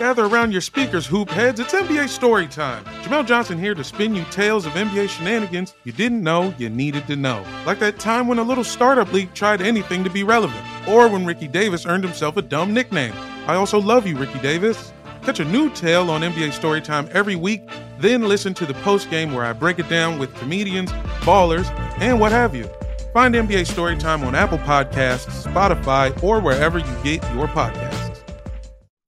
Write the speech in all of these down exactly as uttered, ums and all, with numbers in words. Gather around your speakers, hoop heads. It's N B A Storytime. Jamel Johnson here to spin you tales of N B A shenanigans you didn't know you needed to know. Like that time when a little startup league tried anything to be relevant, or when Ricky Davis earned himself a dumb nickname. I also love you, Ricky Davis. Catch a new tale on N B A Storytime every week, then listen to the postgame where I break it down with comedians, ballers, and what have you. Find N B A Storytime on Apple Podcasts, Spotify, or wherever you get your podcasts.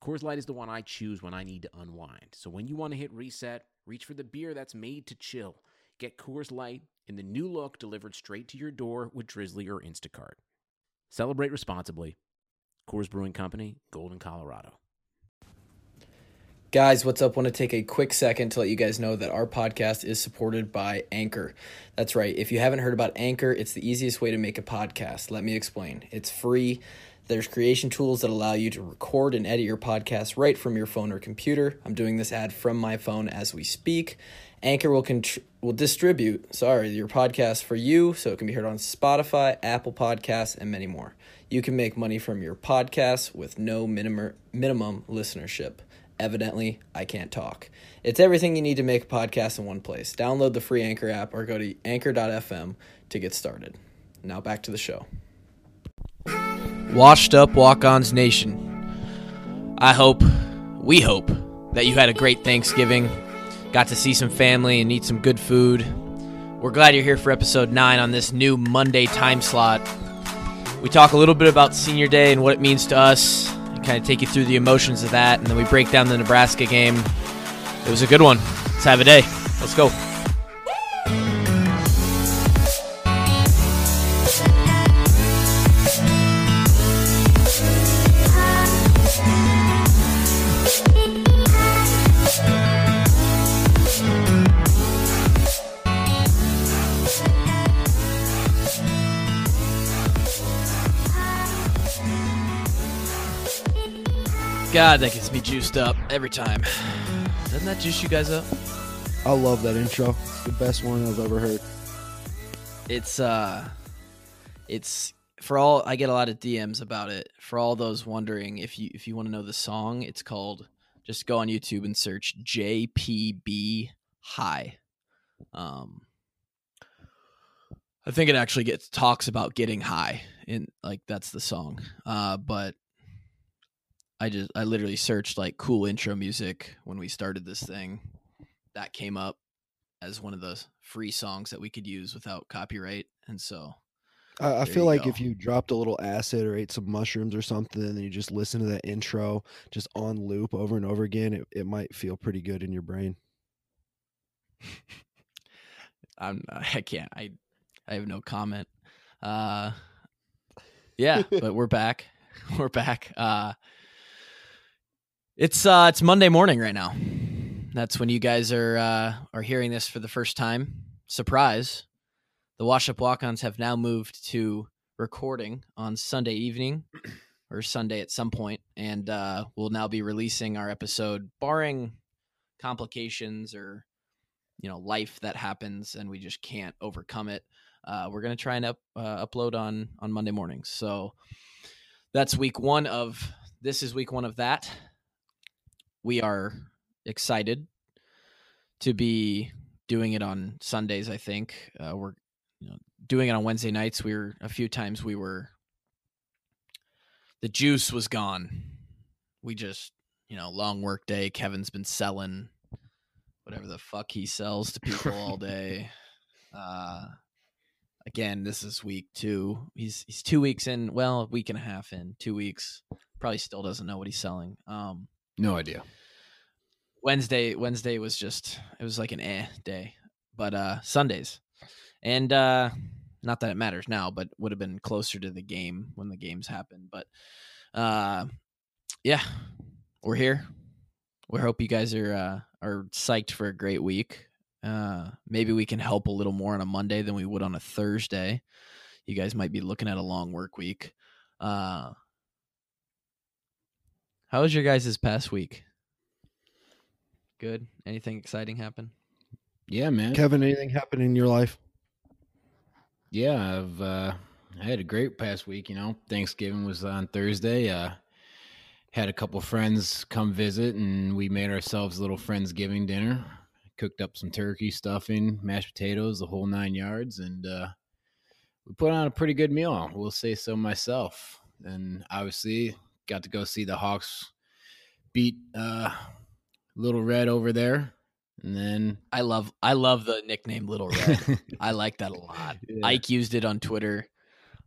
Coors Light is the one I choose when I need to unwind. So when you want to hit reset, reach for the beer that's made to chill. Get Coors Light in the new look delivered straight to your door with Drizzly or Instacart. Celebrate responsibly. Coors Brewing Company, Golden, Colorado. Guys, what's up? Want to take a quick second to let you guys know that our podcast is supported by Anchor. That's right. If you haven't heard about Anchor, it's the easiest way to make a podcast. Let me explain. It's free. There's creation tools that allow you to record and edit your podcast right from your phone or computer. I'm doing this ad from my phone as we speak. Anchor will contr- will distribute, sorry, your podcast for you, so it can be heard on Spotify, Apple Podcasts, and many more. You can make money from your podcast with no minimum minimum listenership. Evidently, I can't talk. It's everything you need to make a podcast in one place. Download the free Anchor app or go to anchor dot f m to get started. Now back to the show. Washed-Up Walk-Ons Nation, I hope, we hope, that you had a great Thanksgiving, got to see some family and eat some good food. We're glad you're here for Episode nine on this new Monday time slot. We talk a little bit about Senior Day and what it means to us, kind of take you through the emotions of that, and then we break down the Nebraska game. It was a good one. Let's have a day. Let's go. God, that gets me juiced up every time. Doesn't that juice you guys up? I love that intro. It's the best one I've ever heard. It's, uh, it's for all, I get a lot of D Ms about it. For all those wondering, if you, if you want to know the song, it's called, just go on YouTube and search J P B High. Um, I think it actually gets talks about getting high, and like, that's the song. Uh, but I just, I literally searched like cool intro music when we started this thing. That came up as one of the free songs that we could use without copyright. And so I, I feel like go. If you dropped a little acid or ate some mushrooms or something, and you just listen to that intro just on loop over and over again, it, it might feel pretty good in your brain. I'm I can't I I have no comment. Uh, yeah, but we're back. We're back. Uh, it's uh, it's Monday morning right now. That's when you guys are uh, are hearing this for the first time. Surprise! The Wash-Up Walk-Ons have now moved to recording on Sunday evening or Sunday at some point, and uh, we'll now be releasing our episode, barring complications or you know life that happens and we just can't overcome it. Uh, we're gonna try and up, uh, upload on on Monday mornings. So that's week one of this is week one of that. We are excited to be doing it on Sundays. I think uh, we're. You know, doing it on Wednesday nights, we were a few times we were the juice was gone. We just, you know, long work day. Kevin's been selling whatever the fuck he sells to people all day. Uh, again, this is week two. He's he's two weeks in, well, a week and a half in, two weeks. Probably still doesn't know what he's selling. Um, no idea. Wednesday, Wednesday was just it was like an eh day, but uh, Sundays. And uh, not that it matters now, but would have been closer to the game when the games happened. But uh, yeah, we're here. We hope you guys are uh, are psyched for a great week. Uh, maybe we can help a little more on a Monday than we would on a Thursday. You guys might be looking at a long work week. Uh, how was your guys' past week? Good? Anything exciting happen? Yeah, man. Kevin, anything happen in your life? Yeah, I've uh, I had a great past week. You know, Thanksgiving was on Thursday. Uh, had a couple friends come visit, and we made ourselves a little Friendsgiving dinner. Cooked up some turkey stuffing, mashed potatoes, the whole nine yards, and uh, we put on a pretty good meal. We'll say so myself. And obviously, got to go see the Hawks beat uh, Little Red over there. And then I love I love the nickname Little Red. I like that a lot. Yeah. Ike used it on Twitter.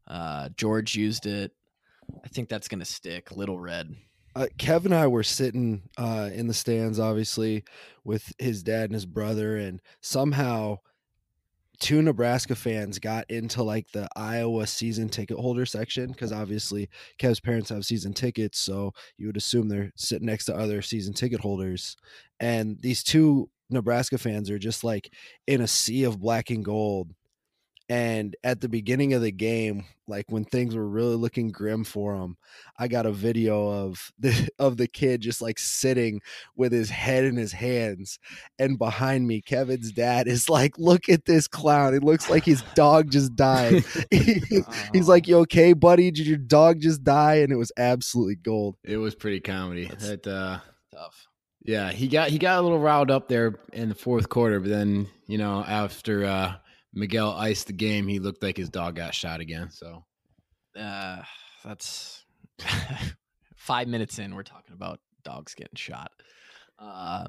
Uh, George used it. I think that's going to stick, Little Red. Uh, Kevin and I were sitting uh, in the stands, obviously, with his dad and his brother. And somehow two Nebraska fans got into like the Iowa season ticket holder section because obviously Kev's parents have season tickets. So you would assume they're sitting next to other season ticket holders. And these two Nebraska fans are just like in a sea of black and gold. And at the beginning of the game, like when things were really looking grim for them, I got a video of the of the kid just like sitting with his head in his hands. And behind me, Kevin's dad is like, "Look at this clown. It looks like his dog just died." He's like, "You okay, buddy? Did your dog just die?" And it was absolutely gold. It was pretty comedy. That's that, uh, tough. Yeah, he got he got a little riled up there in the fourth quarter, but then, you know, after uh, Miguel iced the game, he looked like his dog got shot again. So uh, that's five minutes in, we're talking about dogs getting shot. Uh,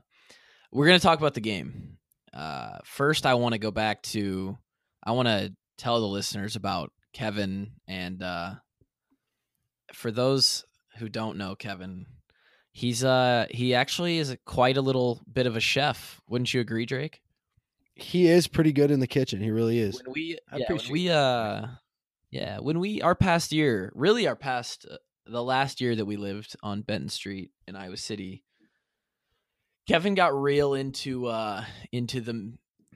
we're going to talk about the game. Uh, first, I want to go back to, I want to tell the listeners about Kevin. And uh, for those who don't know Kevin, He's uh he actually is quite a little bit of a chef, wouldn't you agree, Drake? He is pretty good in the kitchen. He really is. When we I yeah, appreciate when we uh yeah when we our past year really our past uh, the last year that we lived on Benton Street in Iowa City, Kevin got real into uh into the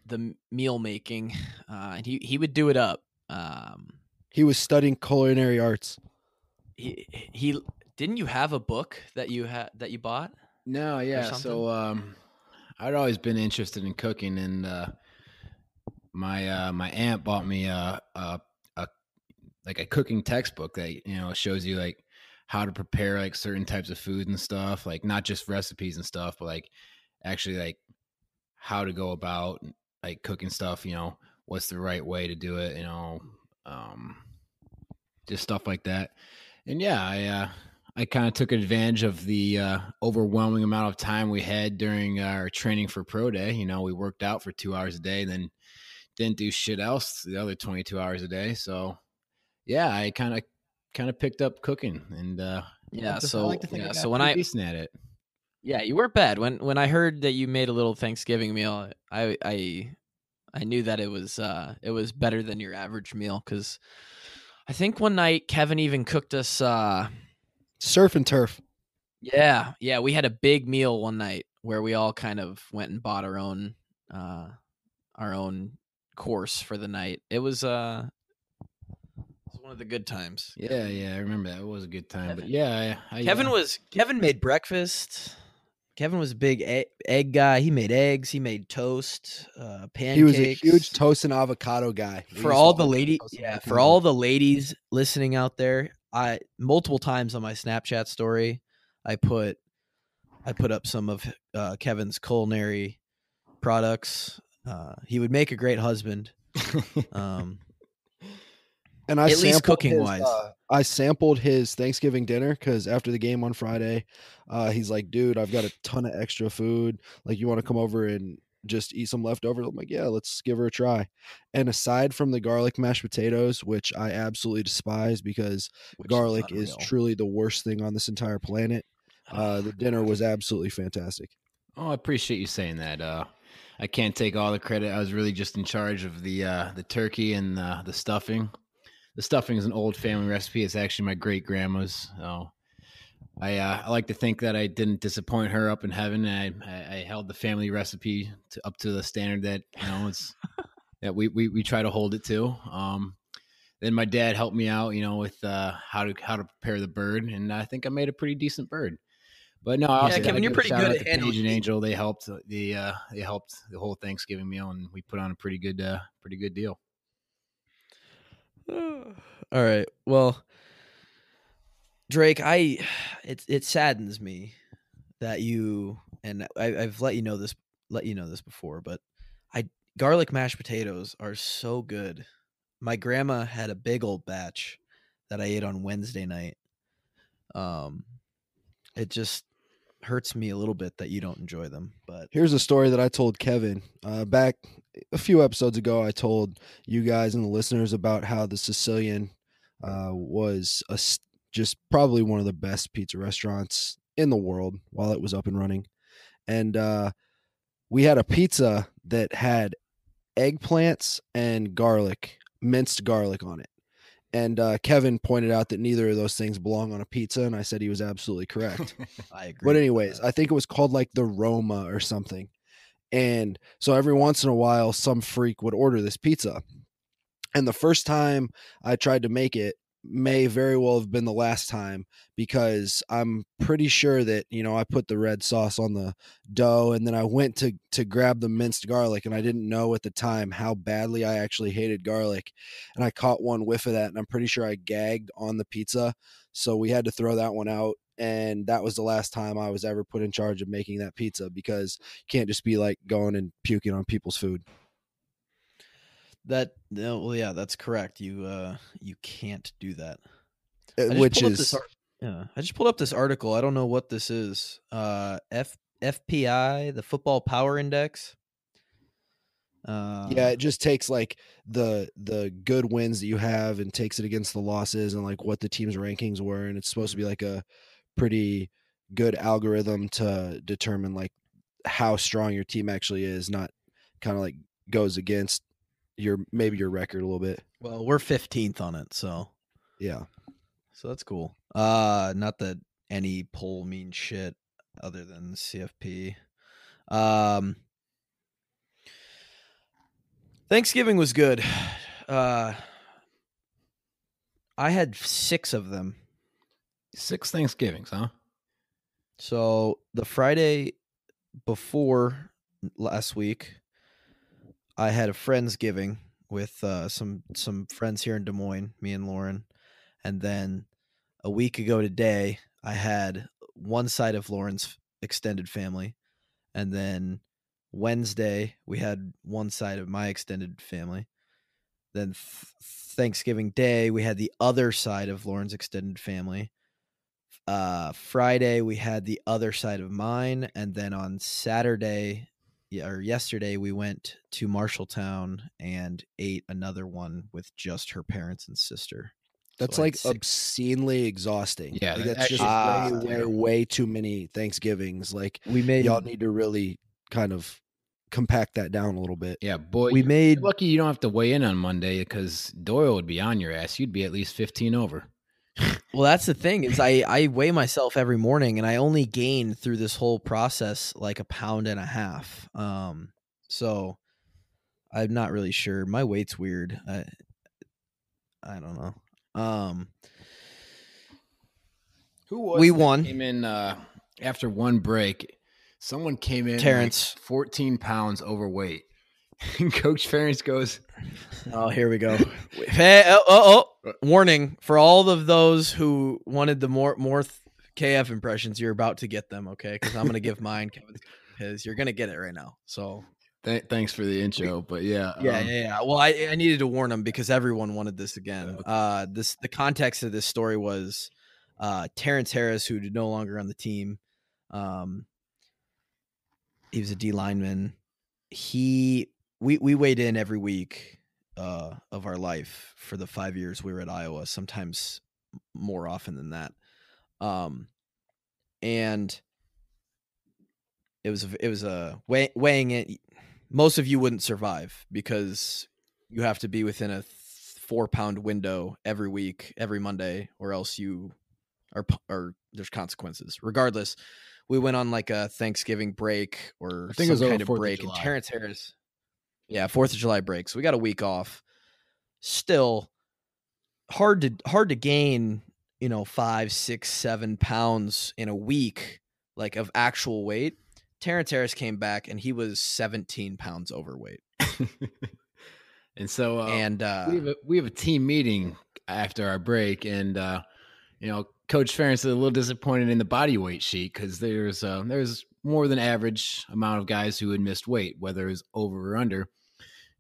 the meal making, uh, and he he would do it up. Um, he was studying culinary arts. He he. Didn't you have a book that you had that you bought? No, yeah. So um, I'd always been interested in cooking, and uh, my uh, my aunt bought me a, a a like a cooking textbook that you know shows you like how to prepare like certain types of food and stuff, like not just recipes and stuff, but like actually like how to go about like cooking stuff. You know, what's the right way to do it? You know, um, just stuff like that. And yeah, I. Uh, I kind of took advantage of the uh, overwhelming amount of time we had during our training for pro day. You know, we worked out for two hours a day, then didn't do shit else the other twenty-two hours a day. So yeah, I kind of, kind of picked up cooking and uh, yeah. So, I like to think yeah, I got so when I, decent at it. Yeah, you weren't bad. When when I heard that you made a little Thanksgiving meal, I I I knew that it was uh, it was better than your average meal, because I think one night Kevin even cooked us uh, surf and turf. Yeah, yeah, we had a big meal one night where we all kind of went and bought our own uh, our own course for the night. It was uh, it was one of the good times. Yeah, yeah, I remember that. It was a good time. Kevin. But yeah, I, I, Kevin yeah. was Kevin made breakfast. Kevin was a big egg, egg guy. He made eggs. He made toast, uh, pancakes. He was a huge toast and avocado guy. He for all the lady, yeah, for all the ladies listening out there, I multiple times on my Snapchat story, I put, I put up some of uh, Kevin's culinary products. Uh, he would make a great husband. Um, and I at least cooking his, wise, uh, I sampled his Thanksgiving dinner because after the game on Friday, uh, he's like, "Dude, I've got a ton of extra food. Like, you want to come over and just eat some leftovers?" I'm like, "Yeah, let's give her a try." And aside from the garlic mashed potatoes, which I absolutely despise because which garlic is, is truly the worst thing on this entire planet, uh, the dinner was absolutely fantastic. Oh, I appreciate you saying that. Uh, I can't take all the credit. I was really just in charge of the uh, the turkey and uh, the stuffing. The stuffing is an old family recipe. It's actually my great grandma's. Oh, I uh, I like to think that I didn't disappoint her up in heaven. And I, I held the family recipe to, up to the standard that you know it's that we, we we try to hold it to. Um, then my dad helped me out, you know, with uh, how to how to prepare the bird, and I think I made a pretty decent bird. But no, I yeah, Kevin, you're pretty good at handling. Page and Angel, they helped the uh, they helped the whole Thanksgiving meal, and we put on a pretty good uh, pretty good deal. All right. Well, Drake, I it it saddens me that you and I, I've let you know this let you know this before, but I garlic mashed potatoes are so good. My grandma had a big old batch that I ate on Wednesday night. Um, it just hurts me a little bit that you don't enjoy them. But here's a story that I told Kevin uh, back a few episodes ago. I told you guys and the listeners about how the Sicilian uh, was a, just probably one of the best pizza restaurants in the world while it was up and running. And uh, we had a pizza that had eggplants and garlic, minced garlic on it. And uh, Kevin pointed out that neither of those things belong on a pizza, and I said he was absolutely correct. I agree. But anyways, I think it was called like the Roma or something. And so every once in a while, some freak would order this pizza. And the first time I tried to make it may very well have been the last time, because I'm pretty sure that, you know, I put the red sauce on the dough and then I went to, to grab the minced garlic, and I didn't know at the time how badly I actually hated garlic. And I caught one whiff of that, and I'm pretty sure I gagged on the pizza. So we had to throw that one out. And that was the last time I was ever put in charge of making that pizza, because you can't just be like going and puking on people's food. That no, well, yeah, that's correct. You uh, you can't do that. I Which is, this, yeah. I just pulled up this article. I don't know what this is. Uh, F FPI, the Football Power Index. Uh, yeah, it just takes like the the good wins that you have and takes it against the losses and like what the team's rankings were, and it's supposed to be like a pretty good algorithm to determine like how strong your team actually is, not kind of like goes against your maybe your record a little bit. Well, we're fifteenth on it, so yeah, so that's cool. Uh not that any poll means shit other than C F P. um Thanksgiving was good. uh I had six of them. Six Thanksgivings, huh? So the Friday before last week, I had a Friendsgiving with uh, some some friends here in Des Moines, me and Lauren. And then a week ago today, I had one side of Lauren's extended family. And then Wednesday, we had one side of my extended family. Then th- Thanksgiving Day, we had the other side of Lauren's extended family. Uh, Friday, we had the other side of mine. And then on Saturday... or yesterday, we went to Marshalltown and ate another one with just her parents and sister. That's so like six. Obscenely exhausting. Yeah, like that's actually, just uh, way, way, way too many Thanksgivings. Like we made y'all need to really kind of compact that down a little bit. Yeah, boy, we made lucky you don't have to weigh in on Monday because Doyle would be on your ass. You'd be at least fifteen over. Well, that's the thing is I, I weigh myself every morning and I only gain through this whole process like a pound and a half. Um, so I'm not really sure. My weight's weird. I, I don't know. Um, who was we won? Came in uh, after one break. Someone came in, Terrence, like fourteen pounds overweight. And Coach Ferentz goes, "Oh, here we go! Hey, oh, oh, oh, warning for all of those who wanted the more more K F impressions. You're about to get them, okay? Because I'm gonna give mine, Kevin, his. You're gonna get it right now. So." Th- thanks for the intro, but yeah, yeah, um, yeah, yeah. Well, I, I needed to warn them because everyone wanted this again. Okay. Uh, this the context of this story was uh, Terrence Harris, who no longer on the team. Um, he was a D lineman. He we we weighed in every week uh, of our life for the five years we were at Iowa. Sometimes more often than that, um, and it was it was a weigh, weighing it. Most of you wouldn't survive because you have to be within a four pound window every week, every Monday, or else you are, or there's consequences. Regardless, we went on like a Thanksgiving break or I think some it was kind of break. And Terrence Harris, yeah, Fourth of July break. So we got a week off. Still hard to hard to gain, you know, five, six, seven pounds in a week, like of actual weight. Terrence Harris came back and he was seventeen pounds overweight. And so uh, and, uh, we, have a, we have a team meeting after our break. And, uh, you know, Coach Ferentz is a little disappointed in the body weight sheet because there's uh, there's more than average amount of guys who had missed weight, whether it was over or under.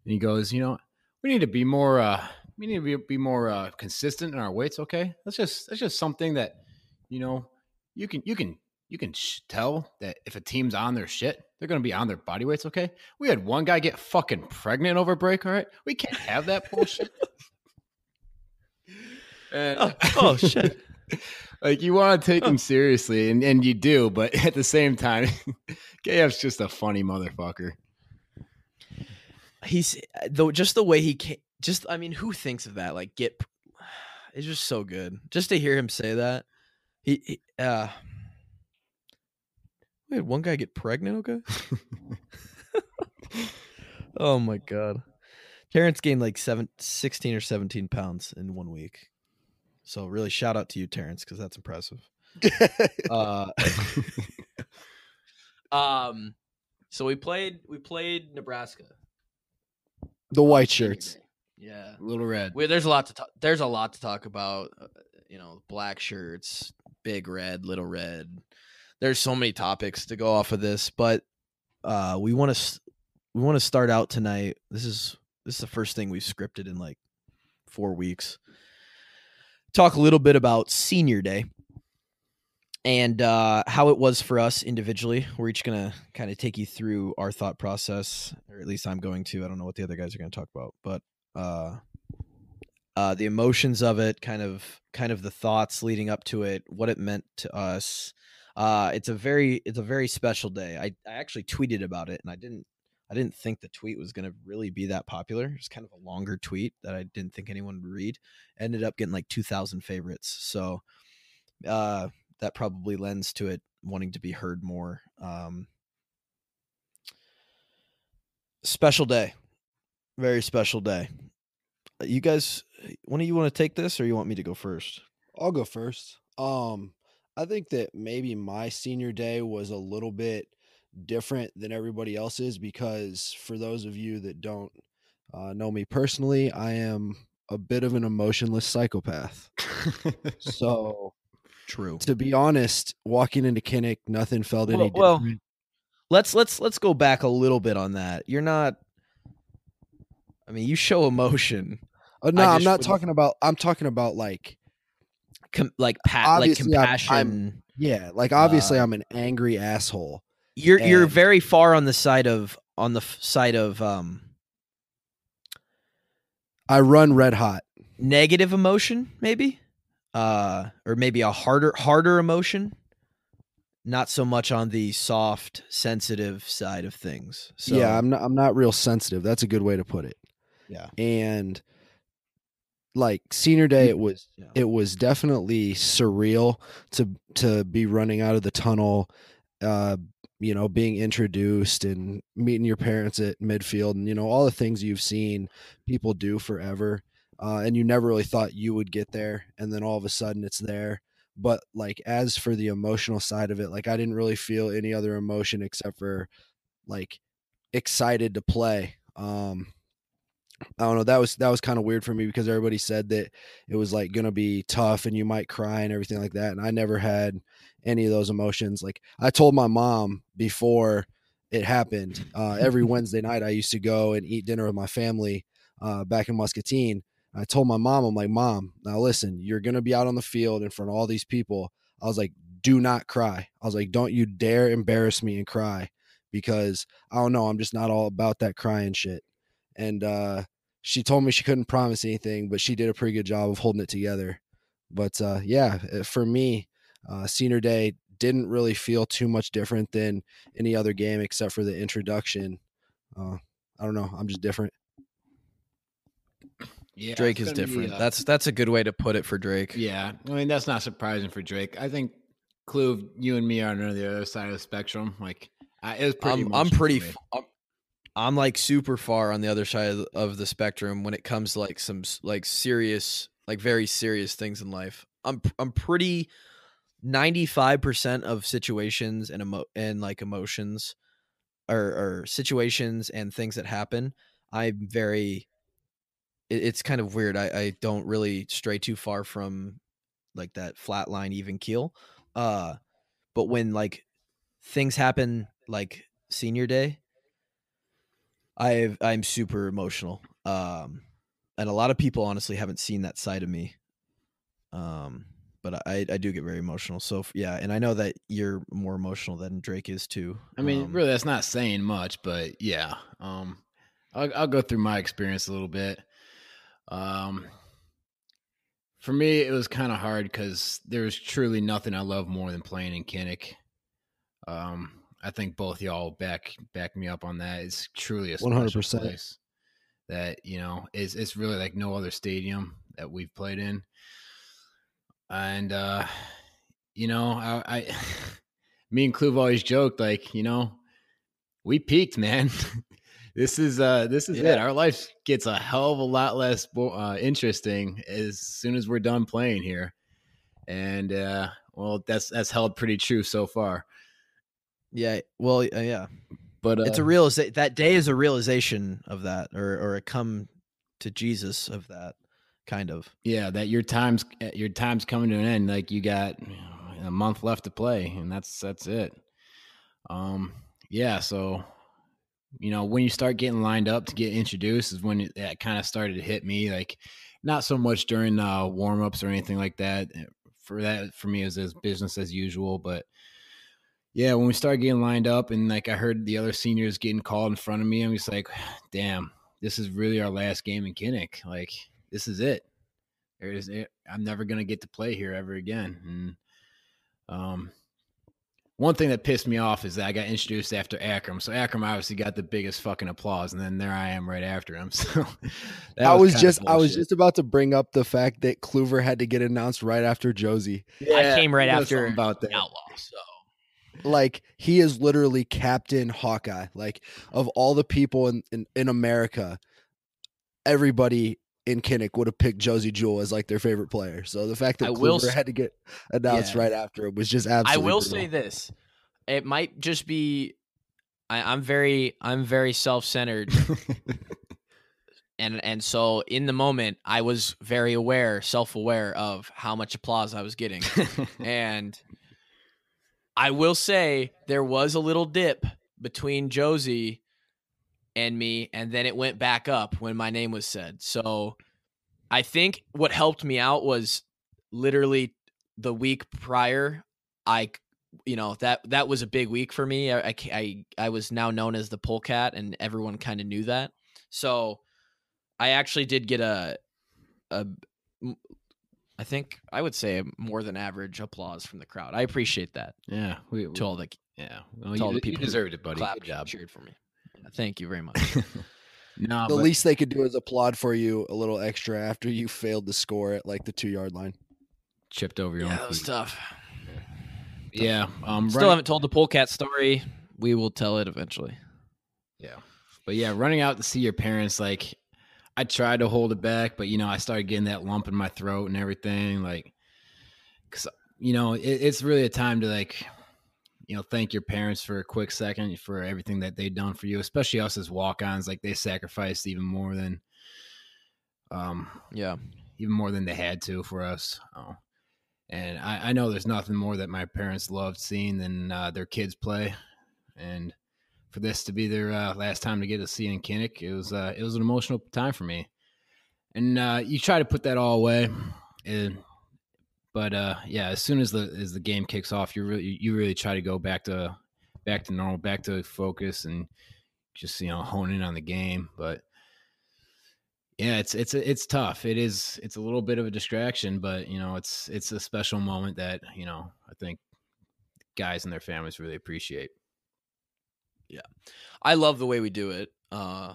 And he goes, you know, we need to be more uh, we need to be, be more uh, consistent in our weights. OK, that's just that's just something that, you know, you can you can. You can sh- tell that if a team's on their shit, they're going to be on their body weights, okay? We had one guy get fucking pregnant over break, all right? We can't have that bullshit. and, oh, oh, shit. Like, you want to take him seriously, and, and you do, but at the same time, K F's just a funny motherfucker. He's, though, just the way he can, just, I mean, who thinks of that? Like, get, it's just so good. Just to hear him say that, he, he uh, we had one guy get pregnant, okay? Oh, my God. Terrence gained like seven, sixteen or seventeen pounds in one week. So really shout out to you, Terrence, because that's impressive. uh, um, So we played we played Nebraska. The white shirts. Yeah. Little red. We, there's a lot to talk. There's a lot to talk about. Uh, you know, black shirts, big red, little red. There's so many topics to go off of this, but uh, we want to we want to start out tonight. This is this is the first thing we've scripted in like four weeks. Talk a little bit about Senior Day and uh, how it was for us individually. We're each gonna kind of take you through our thought process, or at least I'm going to. I don't know what the other guys are gonna talk about, but uh, uh, the emotions of it, kind of kind of the thoughts leading up to it, what it meant to us. Uh, it's a very, it's a very special day. I, I actually tweeted about it and I didn't, I didn't think the tweet was going to really be that popular. It's kind of a longer tweet that I didn't think anyone would read. Ended up getting like two thousand favorites. So, uh, that probably lends to it wanting to be heard more. Um, special day, very special day. You guys, one of you want to take this or you want me to go first? I'll go first. Um, I think that maybe my senior day was a little bit different than everybody else's because for those of you that don't uh, know me personally, I am a bit of an emotionless psychopath. So true. To be honest, walking into Kinnick, nothing felt well, any different. Well, let's let's let's go back a little bit on that. You're not. I mean, you show emotion. Uh, no, I'm not talking have... about. I'm talking about like. Com- like pat like compassion I'm, I'm, yeah like obviously uh, I'm an angry asshole. You're and- you're very far on the side of on the f- side of um I run red hot negative emotion maybe uh, or maybe a harder, harder emotion, not so much on the soft, sensitive side of things. So, yeah, I'm not, I'm not real sensitive. That's a good way to put it. Yeah. And like senior day, it was, yeah. it was definitely surreal to, to be running out of the tunnel, uh, you know, being introduced and meeting your parents at midfield and, you know, all the things you've seen people do forever. Uh, and you never really thought you would get there. And then all of a sudden it's there. But like, as for the emotional side of it, like I didn't really feel any other emotion except for like excited to play. Um, I don't know. That was, that was kind of weird for me because everybody said that it was like going to be tough and you might cry and everything like that. And I never had any of those emotions. Like I told my mom before it happened, uh, every Wednesday night I used to go and eat dinner with my family, uh, back in Muscatine. I told my mom, I'm like, Mom, now listen, you're going to be out on the field in front of all these people. I was like, do not cry. I was like, don't you dare embarrass me and cry because I don't know. I'm just not all about that crying shit. And, uh, she told me she couldn't promise anything, but she did a pretty good job of holding it together. But, uh, yeah, for me, uh, senior day didn't really feel too much different than any other game except for the introduction. Uh, I don't know. I'm just different. Yeah, Drake is different. A, that's, that's a good way to put it for Drake. Yeah. I mean, that's not surprising for Drake. I think Kluve, you and me are on the other side of the spectrum. Like I, it was pretty, I'm, I'm pretty, I'm, I'm like super far on the other side of the, of the spectrum when it comes to like some like serious, like very serious things in life. I'm, I'm pretty ninety-five percent of situations and emo and like emotions or, or situations and things that happen. I'm very, it's kind of weird. I, I don't really stray too far from like that flat line, even keel. Uh, but when like things happen, like senior day, I've, I'm super emotional. Um, and a lot of people honestly haven't seen that side of me. Um, but I, I do get very emotional. So yeah. And I know that you're more emotional than Drake is too. I mean, um, really, that's not saying much, but yeah. Um, I'll, I'll go through my experience a little bit. Um, for me, it was kind of hard because there's truly nothing I love more than playing in Kinnick. Um, I think both y'all back, back me up on that. It's truly a one hundred percent place that, you know, is, it's really like no other stadium that we've played in. And, uh, you know, I, I me and Kluve always joked like, you know, we peaked, man. This is uh, this is yeah. it. Our life gets a hell of a lot less uh, interesting as soon as we're done playing here, and uh, well, that's that's held pretty true so far. Yeah, well, uh, yeah, but uh, it's a real that day is a realization of that, or or a come to Jesus of that kind of. Yeah, that your time's your time's coming to an end. Like you got a month left to play, and that's that's it. Um, yeah, so. You know, when you start getting lined up to get introduced is when that kind of started to hit me, like not so much during uh, warm-ups or anything like that. For that, for me, it was as business as usual. But, yeah, when we started getting lined up and, like, I heard the other seniors getting called in front of me, I'm just like, damn, this is really our last game in Kinnick. Like, this is it. There is it. I'm never going to get to play here ever again. And, um one thing that pissed me off is that I got introduced after Akram. So Akram obviously got the biggest fucking applause, and then there I am right after him. So that I was, was just I was just about to bring up the fact that Kluve had to get announced right after Josey. Yeah, I came right after about that. Outlaw. So like he is literally Captain Hawkeye. Like of all the people in, in, in America, everybody in Kinnick would have picked Josey Jewell as like their favorite player. So the fact that Kluve had to get announced yeah. right after it was just absolutely. I will brutal. say this: it might just be I, I'm very I'm very self-centered, and and so in the moment I was very aware, self-aware of how much applause I was getting, and I will say there was a little dip between Josey and me, and then it went back up when my name was said. So I think what helped me out was literally the week prior. I, you know, that, that was a big week for me. I, I, I was now known as the polecat, and everyone kind of knew that. So I actually did get a, a, I I think I would say more than average applause from the crowd. I appreciate that. Yeah, we, we, to all the yeah, well, to you, all the people you deserved it, buddy. Clapped, good job. Cheered for me. Yeah, thank you very much. No, the but, least they could do is applaud for you a little extra after you failed to score at like the two yard line. Chipped over your yeah, own. Yeah, that was tough. Yeah, um, still right. haven't told the polecat story. We will tell it eventually. Yeah, but yeah, running out to see your parents, like I tried to hold it back, but you know I started getting that lump in my throat and everything, like because you know it, it's really a time to like you know thank your parents for a quick second for everything that they've done for you, especially us as walk-ons. Like they sacrificed even more than, um, yeah, even more than they had to for us. Oh. And I, I know there's nothing more that my parents loved seeing than uh, their kids play. And for this to be their uh, last time to get to see in Kinnick, it was uh, it was an emotional time for me. And uh, you try to put that all away, and, but uh, yeah, as soon as the as the game kicks off, you really you really try to go back to back to normal, back to focus, and just you know hone in on the game. But yeah, it's it's it's tough. It is it's a little bit of a distraction, but you know, it's it's a special moment that, you know, I think guys and their families really appreciate. Yeah. I love the way we do it. Uh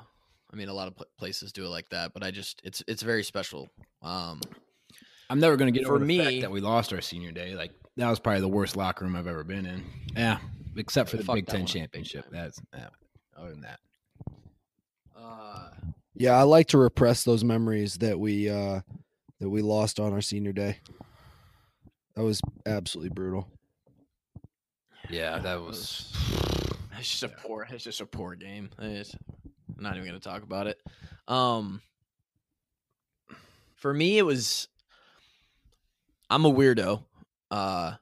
I mean, a lot of places do it like that, but I just it's it's very special. Um I'm never going to get over the fact that we lost our senior day. Like that was probably the worst locker room I've ever been in. Yeah, except for the Big Ten championship. That's yeah, other than that. Uh Yeah, I like to repress those memories that we uh, that we lost on our senior day. That was absolutely brutal. Yeah, that was. It's just a poor. It's just a poor game. It's, I'm not even going to talk about it. Um, for me, it was. I'm a weirdo, uh,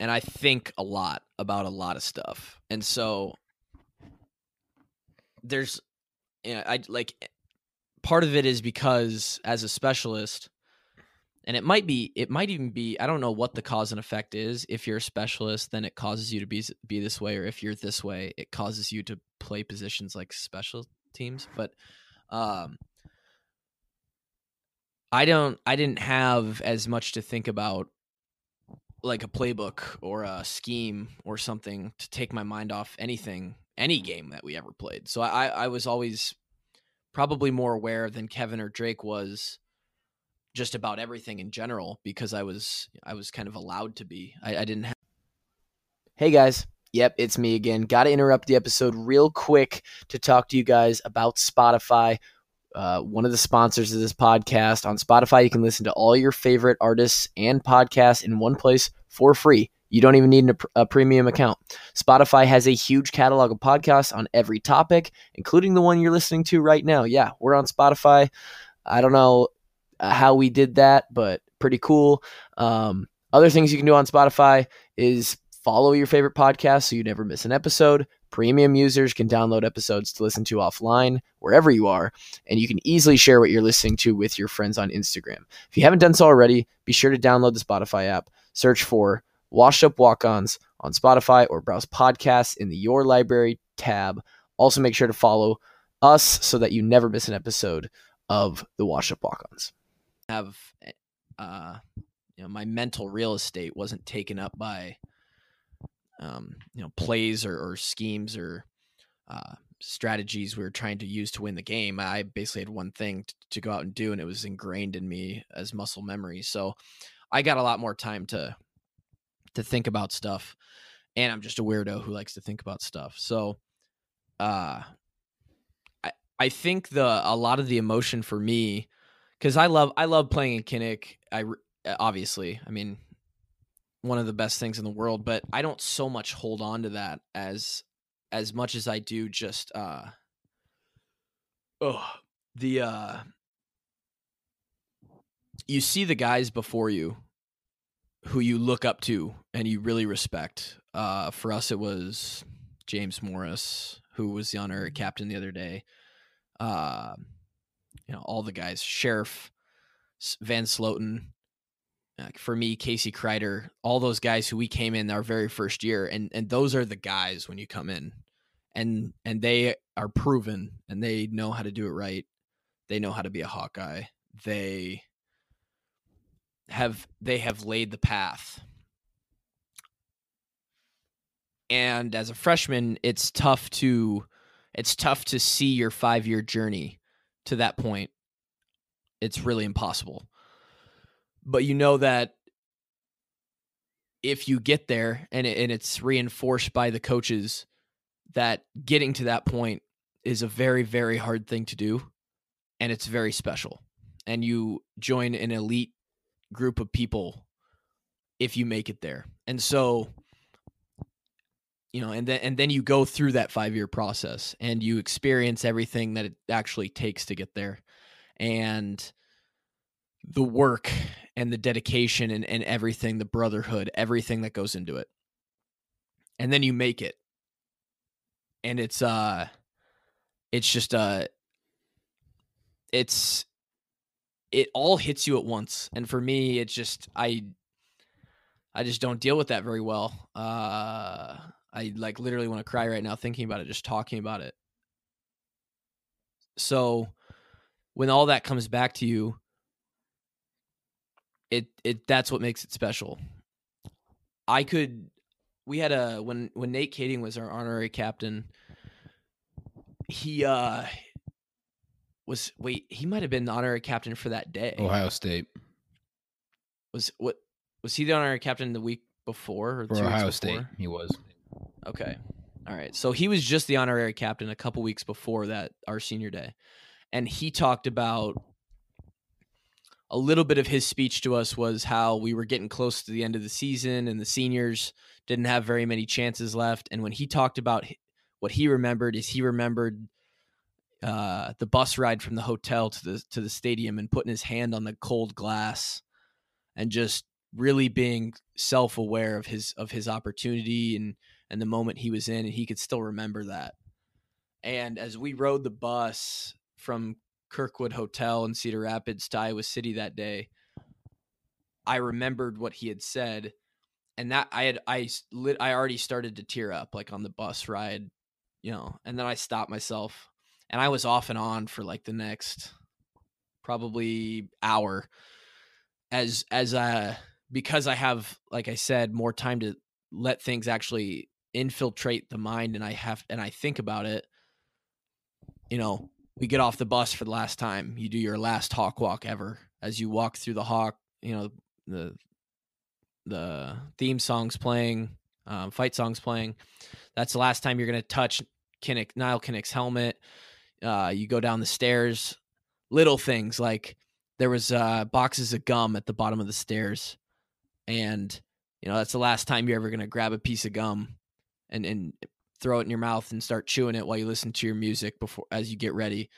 and I think a lot about a lot of stuff, and so there's. You know, I like. Part of it is because as a specialist, and it might be, it might even be, I don't know what the cause and effect is. If you're a specialist, then it causes you to be be this way, or if you're this way, it causes you to play positions like special teams. But um, I don't, I didn't have as much to think about, like a playbook or a scheme or something to take my mind off anything, any game that we ever played. So I, I was always probably more aware than Kevin or Drake was just about everything in general, because I was, I was kind of allowed to be, I, I didn't have. Hey guys. Yep. It's me again. Got to interrupt the episode real quick to talk to you guys about Spotify. Uh, one of the sponsors of this podcast. On Spotify, you can listen to all your favorite artists and podcasts in one place for free. You don't even need a premium account. Spotify has a huge catalog of podcasts on every topic, including the one you're listening to right now. Yeah, we're on Spotify. I don't know how we did that, but pretty cool. Um, other things you can do on Spotify is follow your favorite podcast so you never miss an episode. Premium users can download episodes to listen to offline wherever you are, and you can easily share what you're listening to with your friends on Instagram. If you haven't done so already, be sure to download the Spotify app, search for Wash-Up Walk-Ons on Spotify, or browse podcasts in the Your Library tab. Also, make sure to follow us so that you never miss an episode of the Wash-Up Walk-Ons. Have, uh, you know, my mental real estate wasn't taken up by, um, you know, plays or, or schemes or uh, strategies we were trying to use to win the game. I basically had one thing to, to go out and do, and it was ingrained in me as muscle memory. So I got a lot more time to to think about stuff, and I'm just a weirdo who likes to think about stuff. So uh, I I think the a lot of the emotion for me, because I love I love playing in Kinnick. I obviously I mean one of the best things in the world, but I don't so much hold on to that as as much as I do just uh, oh the uh, you see the guys before you who you look up to and you really respect. Uh, for us, it was James Morris, who was the honor captain the other day. Uh, you know, all the guys, Sheriff, Van Sloten, uh, for me, Casey Kreider, all those guys who we came in our very first year. And, and those are the guys when you come in, and, and they are proven, and they know how to do it right. They know how to be a Hawkeye. They, have they have laid the path. And as a freshman, it's tough to it's tough to see your five-year journey to that point. It's really impossible. But you know that if you get there, and it, and it's reinforced by the coaches that getting to that point is a very, very hard thing to do, and it's very special. And you join an elite group of people if you make it there. And so, you know, and then and then you go through that five-year process and you experience everything that it actually takes to get there, and the work and the dedication and, and everything, the brotherhood, everything that goes into it. And then you make it. And it's uh it's just uh it's it all hits you at once. And for me, it's just I I just don't deal with that very well. Uh I like literally want to cry right now thinking about it, just talking about it. So when all that comes back to you, it it that's what makes it special. I could we had a when when Nate Kading was our honorary captain, he uh was wait, he might have been the honorary captain for that day. Ohio State. Was what was he the honorary captain the week before or for two Ohio weeks before? State? He was. Okay. All right. So he was just the honorary captain a couple weeks before that, our senior day. And he talked about a little bit of his speech to us was how we were getting close to the end of the season and the seniors didn't have very many chances left. And when he talked about what he remembered is he remembered uh, the bus ride from the hotel to the, to the stadium and putting his hand on the cold glass and just really being self-aware of his, of his opportunity and, and the moment he was in, and he could still remember that. And as we rode the bus from Kirkwood Hotel in Cedar Rapids to Iowa City that day, I remembered what he had said, and that I had I lit, I already started to tear up like on the bus ride, you know, and then I stopped myself, and I was off and on for like the next probably hour as as uh because I have, like I said, more time to let things actually infiltrate the mind, and I have and I think about it. You know, we get off the bus for the last time. You do your last Hawk Walk ever. As you walk through the Hawk, you know, the the theme song's playing, um, fight song's playing. That's the last time you're going to touch Kinnick, Niall Kinnick's helmet. Uh, you go down the stairs. Little things like there was uh, boxes of gum at the bottom of the stairs. And, you know, that's the last time you're ever going to grab a piece of gum and and throw it in your mouth and start chewing it while you listen to your music before, as you get ready.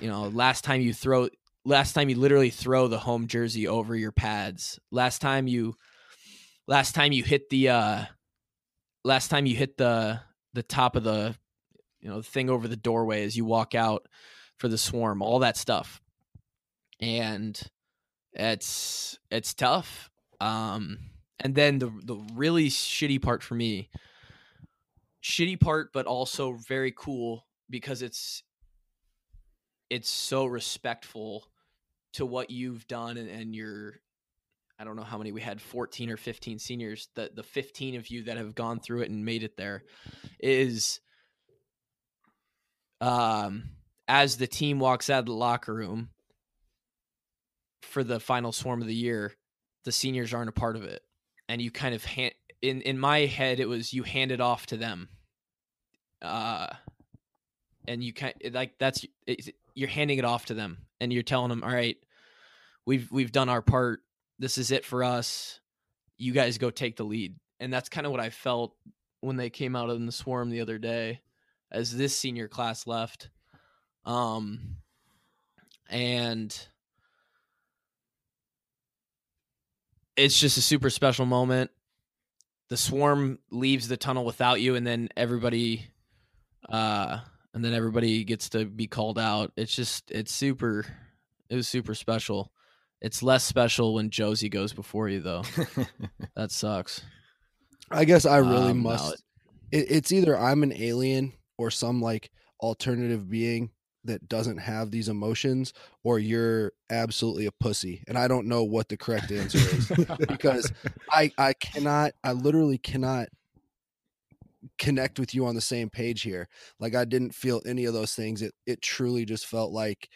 You know, last time you throw, last time you literally throw the home jersey over your pads. Last time you, last time you hit the, uh, last time you hit the, the top of the, you know, the thing over the doorway as you walk out for the swarm, all that stuff. And it's, it's tough. Um, and then the, the really shitty part for me Shitty part, but also very cool because it's it's so respectful to what you've done and, and your, I don't know how many we had, fourteen or fifteen seniors, the, the fifteen of you that have gone through it and made it there is um, as the team walks out of the locker room for the final swarm of the year, the seniors aren't a part of it. And you kind of hand, In in my head, it was you hand it off to them, uh, and you can't like that's it, you're handing it off to them, and you're telling them, all right, we've we've done our part. This is it for us. You guys go take the lead, and that's kind of what I felt when they came out in the swarm the other day, as this senior class left, um, and it's just a super special moment. The swarm leaves the tunnel without you, and then everybody, uh, and then everybody gets to be called out. It's just, it's super, it was super special. It's less special when Josey goes before you, though. That sucks. I guess I really um, must. It, it's either I'm an alien or some like alternative being that doesn't have these emotions, or you're absolutely a pussy. And I don't know what the correct answer is, because I, I cannot, I literally cannot connect with you on the same page here. Like, I didn't feel any of those things. It, it truly just felt like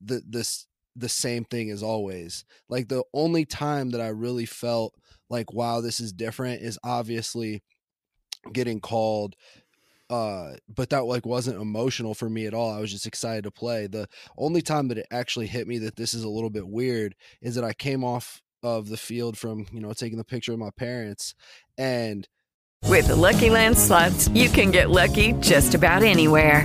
the, this, the same thing as always. Like, the only time that I really felt like, wow, this is different is obviously getting called, Uh, but that like wasn't emotional for me at all. I was just excited to play. The only time that it actually hit me that this is a little bit weird is that I came off of the field from, you know, taking the picture of my parents. And with Lucky Land Slots, you can get lucky just about anywhere.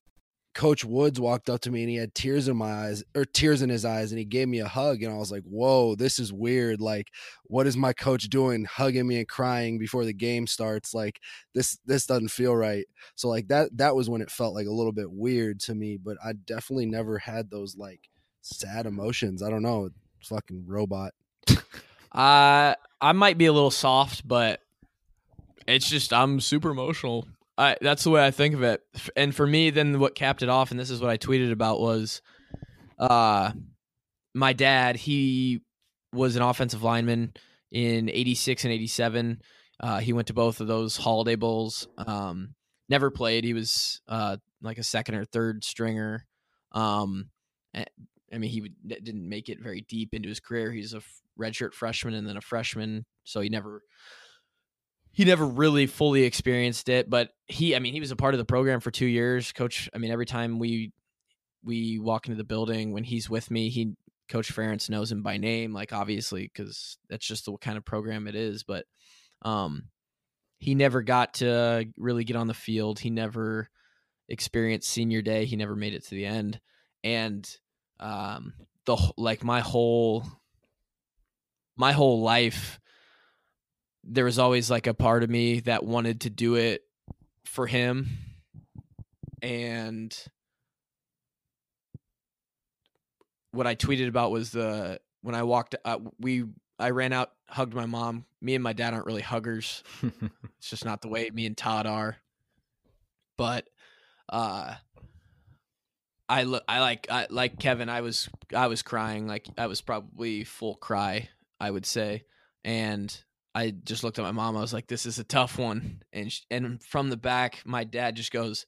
Coach Woods walked up to me and he had tears in my eyes or tears in his eyes. And he gave me a hug and I was like, whoa, this is weird. Like, what is my coach doing? Hugging me and crying before the game starts. Like this, this doesn't feel right. So like that, that was when it felt like a little bit weird to me, but I definitely never had those like sad emotions. I don't know. Fucking robot. uh, I might be a little soft, but it's just, I'm super emotional. I, that's the way I think of it. And for me, then what capped it off, and this is what I tweeted about, was uh, my dad. He was an offensive lineman in eighty-six and eighty-seven. Uh, he went to both of those Holiday Bowls. Um, never played. He was uh, like a second or third stringer. Um, I mean, he would, didn't make it very deep into his career. He's a redshirt freshman and then a freshman, so he never... He never really fully experienced it, but he, I mean, he was a part of the program for two years. Coach, I mean, every time we we walk into the building, when he's with me, he Coach Ferentz knows him by name, like obviously, because that's just the kind of program it is. But um, he never got to really get on the field. He never experienced senior day. He never made it to the end. And um, the like my whole my whole life, there was always like a part of me that wanted to do it for him. And what I tweeted about was the, when I walked out, we, I ran out, hugged my mom. Me and my dad aren't really huggers. It's just not the way me and Todd are. But, uh, I look, I like, I like Kevin. I was, I was crying. Like I was probably full cry, I would say. And I just looked at my mom. I was like, this is a tough one. And she, and from the back, my dad just goes,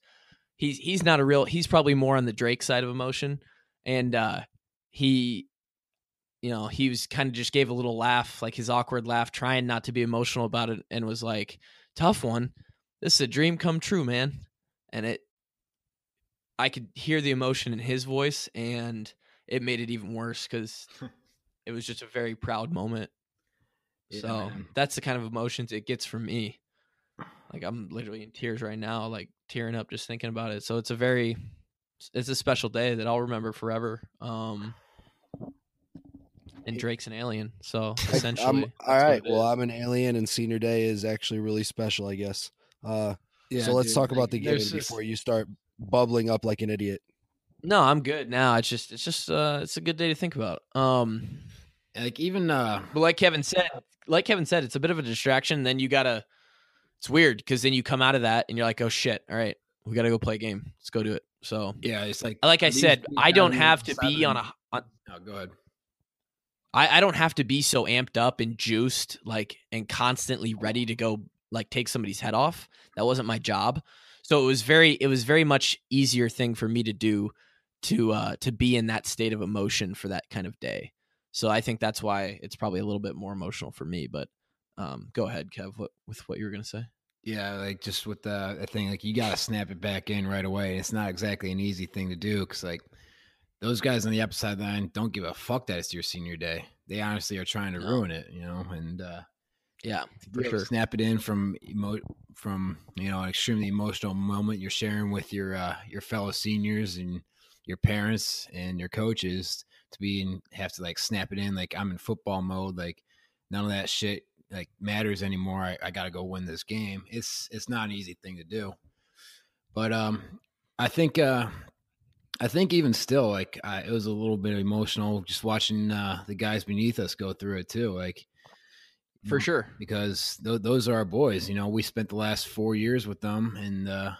he's, he's not a real, he's probably more on the Drake side of emotion. And uh, he, you know, he was kind of just gave a little laugh, like his awkward laugh, trying not to be emotional about it. And was like, tough one. This is a dream come true, man. And it, I could hear the emotion in his voice, and it made it even worse because it was just a very proud moment. So yeah, that's the kind of emotions it gets from me. Like I'm literally in tears right now, like tearing up just thinking about it. So it's a very, it's a special day that I'll remember forever. Um, and Drake's an alien, so essentially. I, all right, well, is. I'm an alien, and senior day is actually really special, I guess. Uh, yeah, so let's dude, talk about the game before just... you start bubbling up like an idiot. No, I'm good now. It's just, it's just, uh, it's a good day to think about. Um, like even, uh, but like Kevin said, like Kevin said, it's a bit of a distraction. Then you gotta, it's weird because then you come out of that and you're like, oh shit, all right, we gotta go play a game. Let's go do it. So yeah, it's like, like I said, I don't have to be on a. On, oh, go ahead. I, I don't have to be so amped up and juiced, like, and constantly ready to go, like, take somebody's head off. That wasn't my job. So it was very, it was very much easier thing for me to do to, uh, to be in that state of emotion for that kind of day. So I think that's why it's probably a little bit more emotional for me, but, um, go ahead, Kev, what, with what you were going to say. Yeah. Like just with the, the thing, like you got to snap it back in right away. It's not exactly an easy thing to do. Cause like those guys on the upside line don't give a fuck that it's your senior day. They honestly are trying to no. ruin it, you know? And, uh, yeah, for sure. Snap it in from emo- from you know an extremely emotional moment you're sharing with your uh, your fellow seniors and your parents and your coaches to be and have to like snap it in like I'm in football mode, like none of that shit like matters anymore. I, I got to go win this game. It's it's not an easy thing to do, but um I think uh I think even still like I, it was a little bit emotional just watching uh, the guys beneath us go through it too, like. For sure. Because th- those are our boys. You know, we spent the last four years with them and, uh,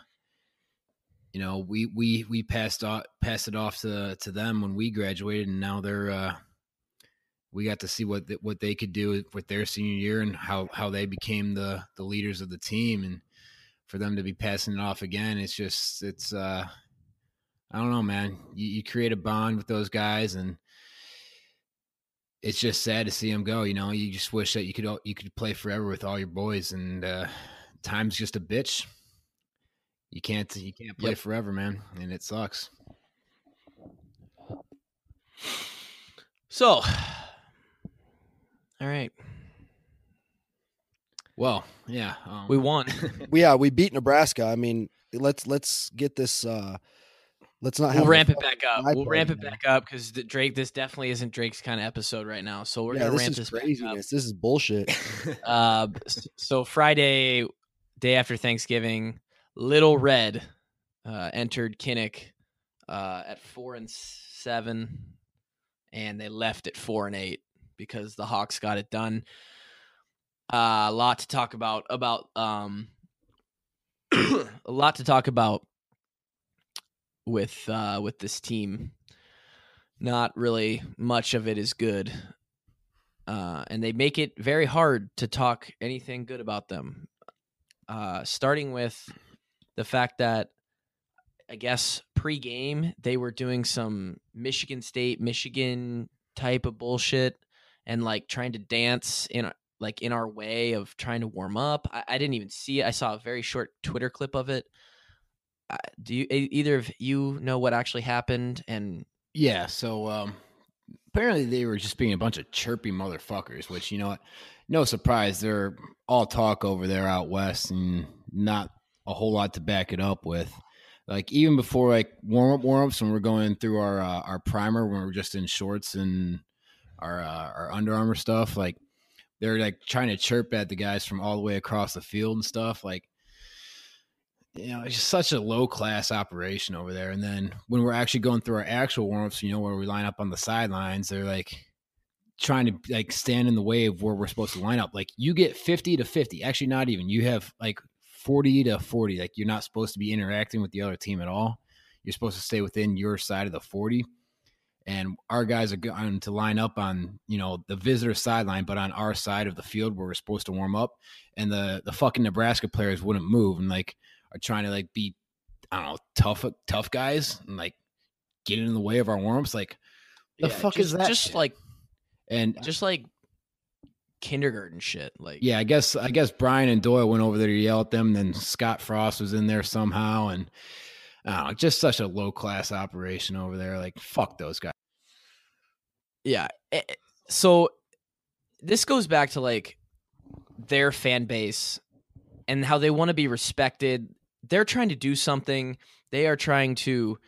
you know, we, we, we passed off, passed it off to, to them when we graduated and now they're, uh, we got to see what, th- what they could do with their senior year and how, how they became the, the leaders of the team. And for them to be passing it off again, it's just, it's, uh, I don't know, man, you, you create a bond with those guys and, it's just sad to see them go. You know, you just wish that you could you could play forever with all your boys, and uh, time's just a bitch. You can't you can't play yep. forever, man, and it sucks. So, all right. Well, yeah, um, we won. we, yeah, we beat Nebraska. I mean, let's let's get this. Uh, Let's not. We'll have ramp it back up. We'll ramp it back up because Drake. This definitely isn't Drake's kind of episode right now. So we're yeah, gonna this ramp is this craziness. Back up. This is bullshit. uh, so Friday, day after Thanksgiving, Little Red uh, entered Kinnick uh, at four and seven, and they left at four and eight because the Hawks got it done. Uh, a lot to talk about. About um, a lot to talk about. with uh with this team. Not really much of it is good. Uh and they make it very hard to talk anything good about them. Uh starting with the fact that I guess pre-game they were doing some Michigan State, Michigan type of bullshit and like trying to dance in like in our way of trying to warm up. I, I didn't even see it. I saw a very short Twitter clip of it. Uh, do you either of you know what actually happened? And yeah, so um, apparently they were just being a bunch of chirpy motherfuckers, which you know what, no surprise, they're all talk over there out west, and not a whole lot to back it up with. Like even before like warm up warm ups, when we're going through our uh, our primer, when we're just in shorts and our uh, our Under Armour stuff, like they're like trying to chirp at the guys from all the way across the field and stuff, like. You know, it's just such a low class operation over there. And then when we're actually going through our actual warm-ups, you know, where we line up on the sidelines, they're like trying to like stand in the way of where we're supposed to line up. Like you get fifty to fifty, actually not even, you have like forty to forty. Like you're not supposed to be interacting with the other team at all. You're supposed to stay within your side of the forty. And our guys are going to line up on, you know, the visitor sideline, but on our side of the field where we're supposed to warm up. And the, the fucking Nebraska players wouldn't move. And like, are trying to like be, I don't know, tough, tough guys and like get in the way of our warm-ups. Like the yeah, fuck just, is that? Just shit? Like, and just like kindergarten shit. Like, yeah, I guess, I guess Brian and Doyle went over there to yell at them. And then Scott Frost was in there somehow. And I don't know, just such a low class operation over there. Like fuck those guys. Yeah. So this goes back to like their fan base and how they want to be respected. They're trying to do something. They are trying to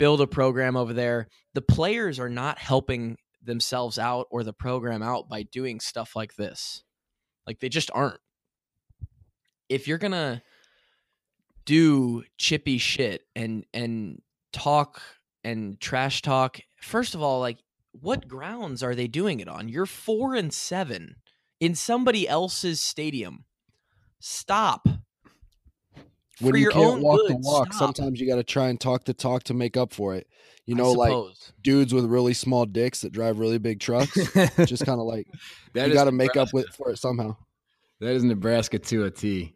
build a program over there. The players are not helping themselves out or the program out by doing stuff like this. Like they just aren't. If you're going to do chippy shit and, and talk and trash talk. First of all, like, what grounds are they doing it on? You're four and seven in somebody else's stadium. Stop. When for you your can't own walk good, the walk, stop. Sometimes you got to try and talk the talk to make up for it. You know, like dudes with really small dicks that drive really big trucks, just kind of like that you got to make up with for it somehow. That is Nebraska to a T.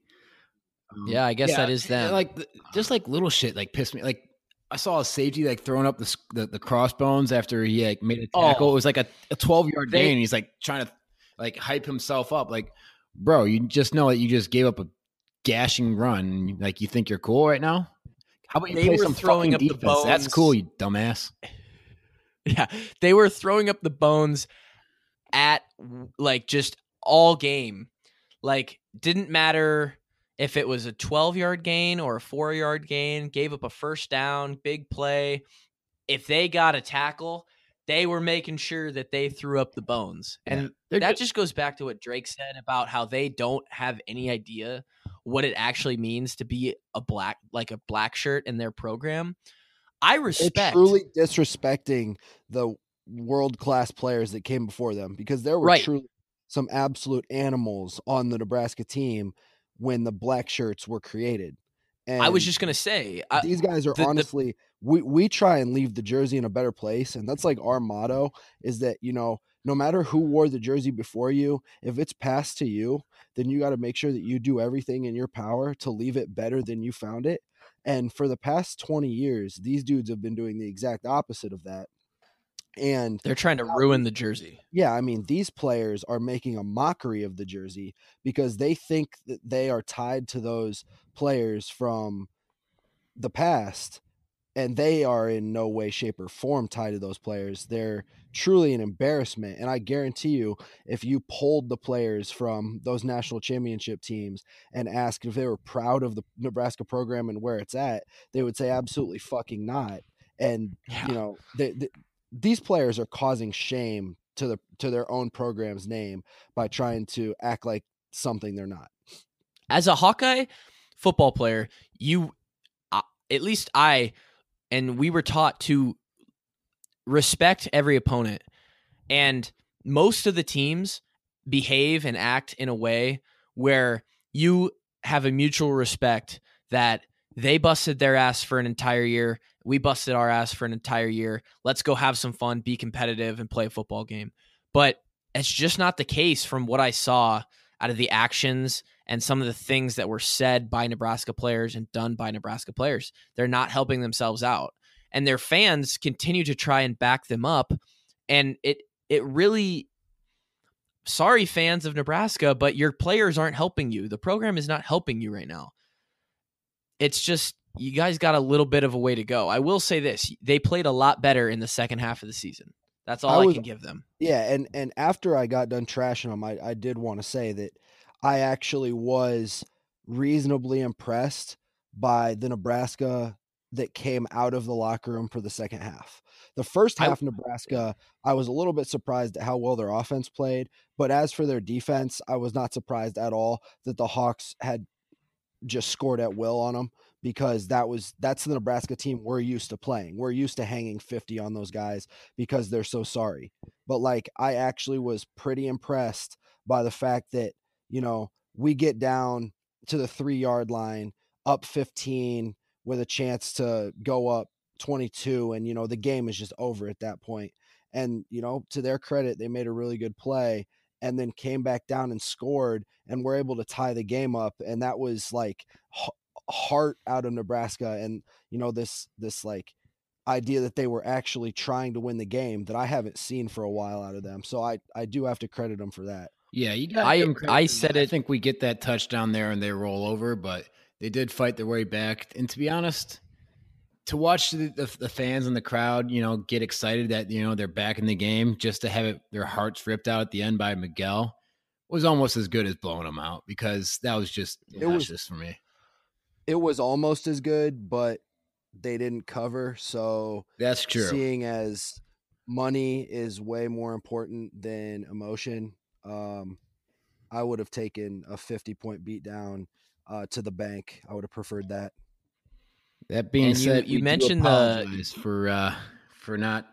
Um, yeah, I guess yeah, that is them. Like just like little shit like pissed me. Like I saw a safety like throwing up the the, the crossbones after he like made a tackle. Oh, it was like a twelve-yard gain, and he's like trying to like hype himself up. Like, bro, you just know that you just gave up a gashing run. Like, you think you're cool right now? How about you they play were some throwing up defense? The bones. That's cool, you dumbass. Yeah, they were throwing up the bones at like just all game. Like, didn't matter if it was a twelve-yard gain or a four-yard gain, gave up a first down, big play. If they got a tackle, they were making sure that they threw up the bones. And yeah, that good. Just goes back to what Drake said about how they don't have any idea what it actually means to be a black, like a black shirt in their program. I respect. They're truly disrespecting the world-class players that came before them, because there were right. truly some absolute animals on the Nebraska team when the black shirts were created. And I was just going to say, I, these guys are the, honestly, the, we, we try and leave the jersey in a better place. And that's like our motto is that, you know, no matter who wore the jersey before you, if it's passed to you, then you got to make sure that you do everything in your power to leave it better than you found it. And for the past twenty years, these dudes have been doing the exact opposite of that. And they're trying to ruin the jersey. Yeah, I mean, these players are making a mockery of the jersey because they think that they are tied to those players from the past, and they are in no way, shape, or form tied to those players. They're truly an embarrassment. And I guarantee you, if you polled the players from those national championship teams and asked if they were proud of the Nebraska program and where it's at, they would say absolutely fucking not. And, yeah. you know, they, they these players are causing shame to the to their own program's name by trying to act like something they're not. As a Hawkeye football player, you, uh, at least I, and we were taught to respect every opponent. And most of the teams behave and act in a way where you have a mutual respect that they busted their ass for an entire year. We busted our ass for an entire year. Let's go have some fun, be competitive, and play a football game. But it's just not the case from what I saw out of the actions and some of the things that were said by Nebraska players and done by Nebraska players. They're not helping themselves out. And their fans continue to try and back them up. And it it really... Sorry, fans of Nebraska, but your players aren't helping you. The program is not helping you right now. It's just, you guys got a little bit of a way to go. I will say this. They played a lot better in the second half of the season. That's all I, was, I can give them. Yeah, and, and after I got done trashing them, I, I did want to say that I actually was reasonably impressed by the Nebraska that came out of the locker room for the second half. The first half, I, Nebraska, I was a little bit surprised at how well their offense played. But as for their defense, I was not surprised at all that the Hawks had just scored at will on them, because that was, that's the Nebraska team we're used to playing. We're used to hanging fifty on those guys because they're so sorry. But like, I actually was pretty impressed by the fact that, you know, we get down to the three yard line up fifteen with a chance to go up twenty-two. And, you know, the game is just over at that point. And, you know, to their credit, they made a really good play and then came back down and scored and were able to tie the game up. And that was like heart out of Nebraska. And, you know, this, this like idea that they were actually trying to win the game that I haven't seen for a while out of them. So I, I do have to credit them for that. Yeah. You got I, I said it. I think we get that touchdown there and they roll over, but they did fight their way back. And to be honest, to watch the, the, the fans and the crowd, you know, get excited that, you know, they're back in the game, just to have it, their hearts ripped out at the end by Miguel was almost as good as blowing them out, because that was just, it was just for me. It was almost as good, but they didn't cover. So that's true. Seeing as money is way more important than emotion, um, I would have taken a fifty point beat down uh, to the bank. I would have preferred that. That being and said, you, you mentioned the for uh, for not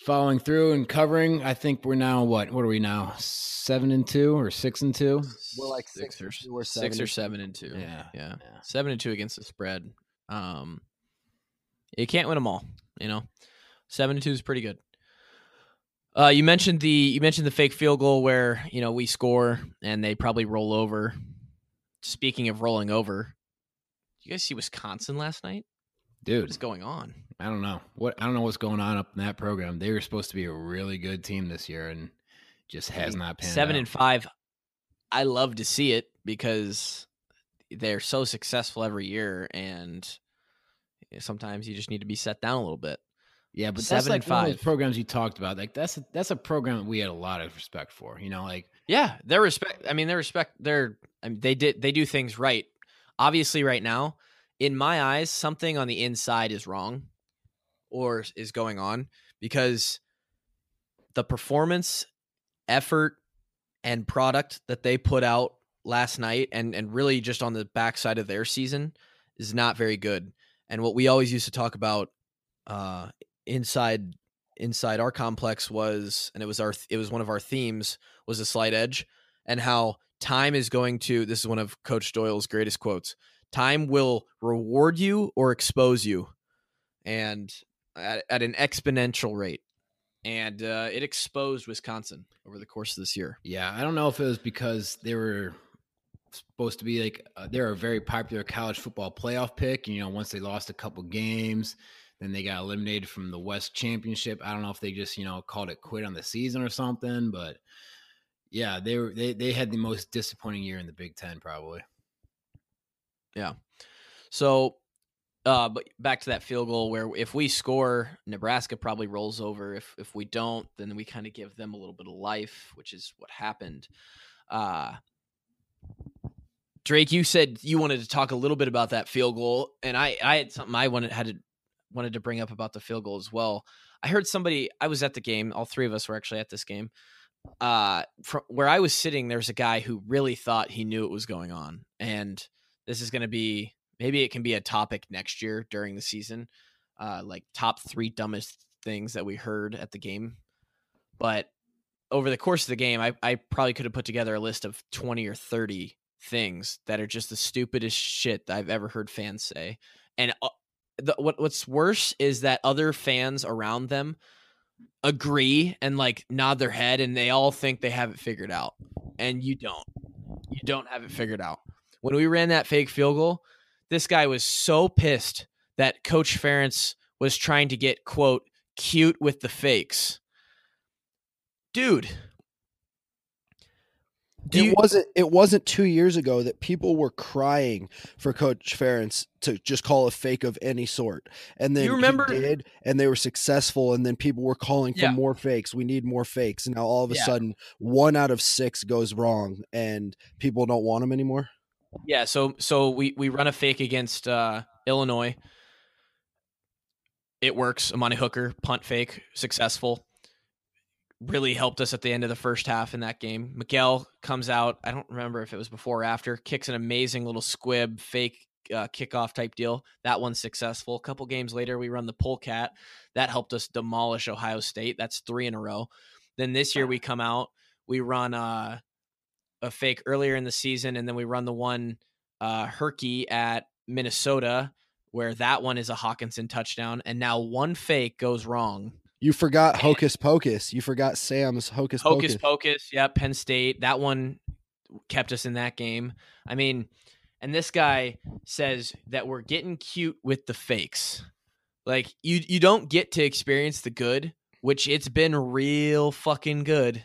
following through and covering. I think we're now what? What are we now? Seven and two or six and two? We're like six, six or two or seven. Six or seven and two. Yeah. yeah, yeah. Seven and two against the spread. Um, you can't win them all. You know, seven and two is pretty good. Uh, you mentioned the you mentioned the fake field goal where, you know, we score and they probably roll over. Speaking of rolling over, did you guys see Wisconsin last night? Dude, what's going on? I don't know what I don't know what's going on up in that program. They were supposed to be a really good team this year and just has not panned out. Seven and five. I love to see it because they're so successful every year, and sometimes you just need to be set down a little bit. Yeah, but seven that's like and five. One of those programs you talked about. Like that's a, that's a program that we had a lot of respect for. You know, like yeah, their respect. I mean, their respect. Their I mean, they did they do things right. Obviously, right now, in my eyes, something on the inside is wrong, or is going on, because the performance, effort, and product that they put out last night, and and really just on the backside of their season, is not very good. And what we always used to talk about. Uh, Inside, inside our complex was, and it was our, it was one of our themes was a slight edge, and how time is going to. This is one of Coach Doyle's greatest quotes: "Time will reward you or expose you, and at, at an exponential rate." And uh, it exposed Wisconsin over the course of this year. Yeah, I don't know if it was because they were supposed to be like uh, they're a very popular college football playoff pick, and you know, once they lost a couple games. Then they got eliminated from the West Championship. I don't know if they just, you know, called it quit on the season or something, but yeah, they were, they, they had the most disappointing year in the Big Ten, probably. Yeah. So, uh, but back to that field goal where if we score, Nebraska probably rolls over. If if we don't, then we kind of give them a little bit of life, which is what happened. Uh, Drake, you said you wanted to talk a little bit about that field goal, and I, I had something I wanted had to. wanted to bring up about the field goal as well. I heard somebody, I was at the game. All three of us were actually at this game. Uh, from where I was sitting, there's a guy who really thought he knew what was going on. And this is going to be, maybe it can be a topic next year during the season. Uh, like top three dumbest things that we heard at the game. But over the course of the game, I, I probably could have put together a list of twenty or thirty things that are just the stupidest shit that I've ever heard fans say. And uh, The, what what's worse is that other fans around them agree and like nod their head, and they all think they have it figured out, and you don't. You don't have it figured out. When we ran that fake field goal, this guy was so pissed that Coach Ferentz was trying to get, quote, cute with the fakes. Dude. Do you- it wasn't it wasn't two years ago that people were crying for Coach Ferentz to just call a fake of any sort. And then you remember- he did, and they were successful, and then people were calling for yeah. more fakes. We need more fakes. And now all of a yeah. sudden, one out of six goes wrong, and people don't want them anymore. Yeah, so so we, we run a fake against uh, Illinois. It works. Imani Hooker, punt fake, successful. Really helped us at the end of the first half in that game. Miguel comes out. I don't remember if it was before or after. Kicks an amazing little squib, fake uh, kickoff type deal. That one's successful. A couple games later, we run the polecat. That helped us demolish Ohio State. That's three in a row. Then this year we come out. We run uh, a fake earlier in the season, and then we run the one uh, Herky at Minnesota, where that one is a Hawkinson touchdown. And now one fake goes wrong. You forgot Hocus Pocus. You forgot Sam's Hocus Pocus. Hocus Pocus, yeah, Penn State. That one kept us in that game. I mean, and this guy says that we're getting cute with the fakes. Like, you you don't get to experience the good, which it's been real fucking good.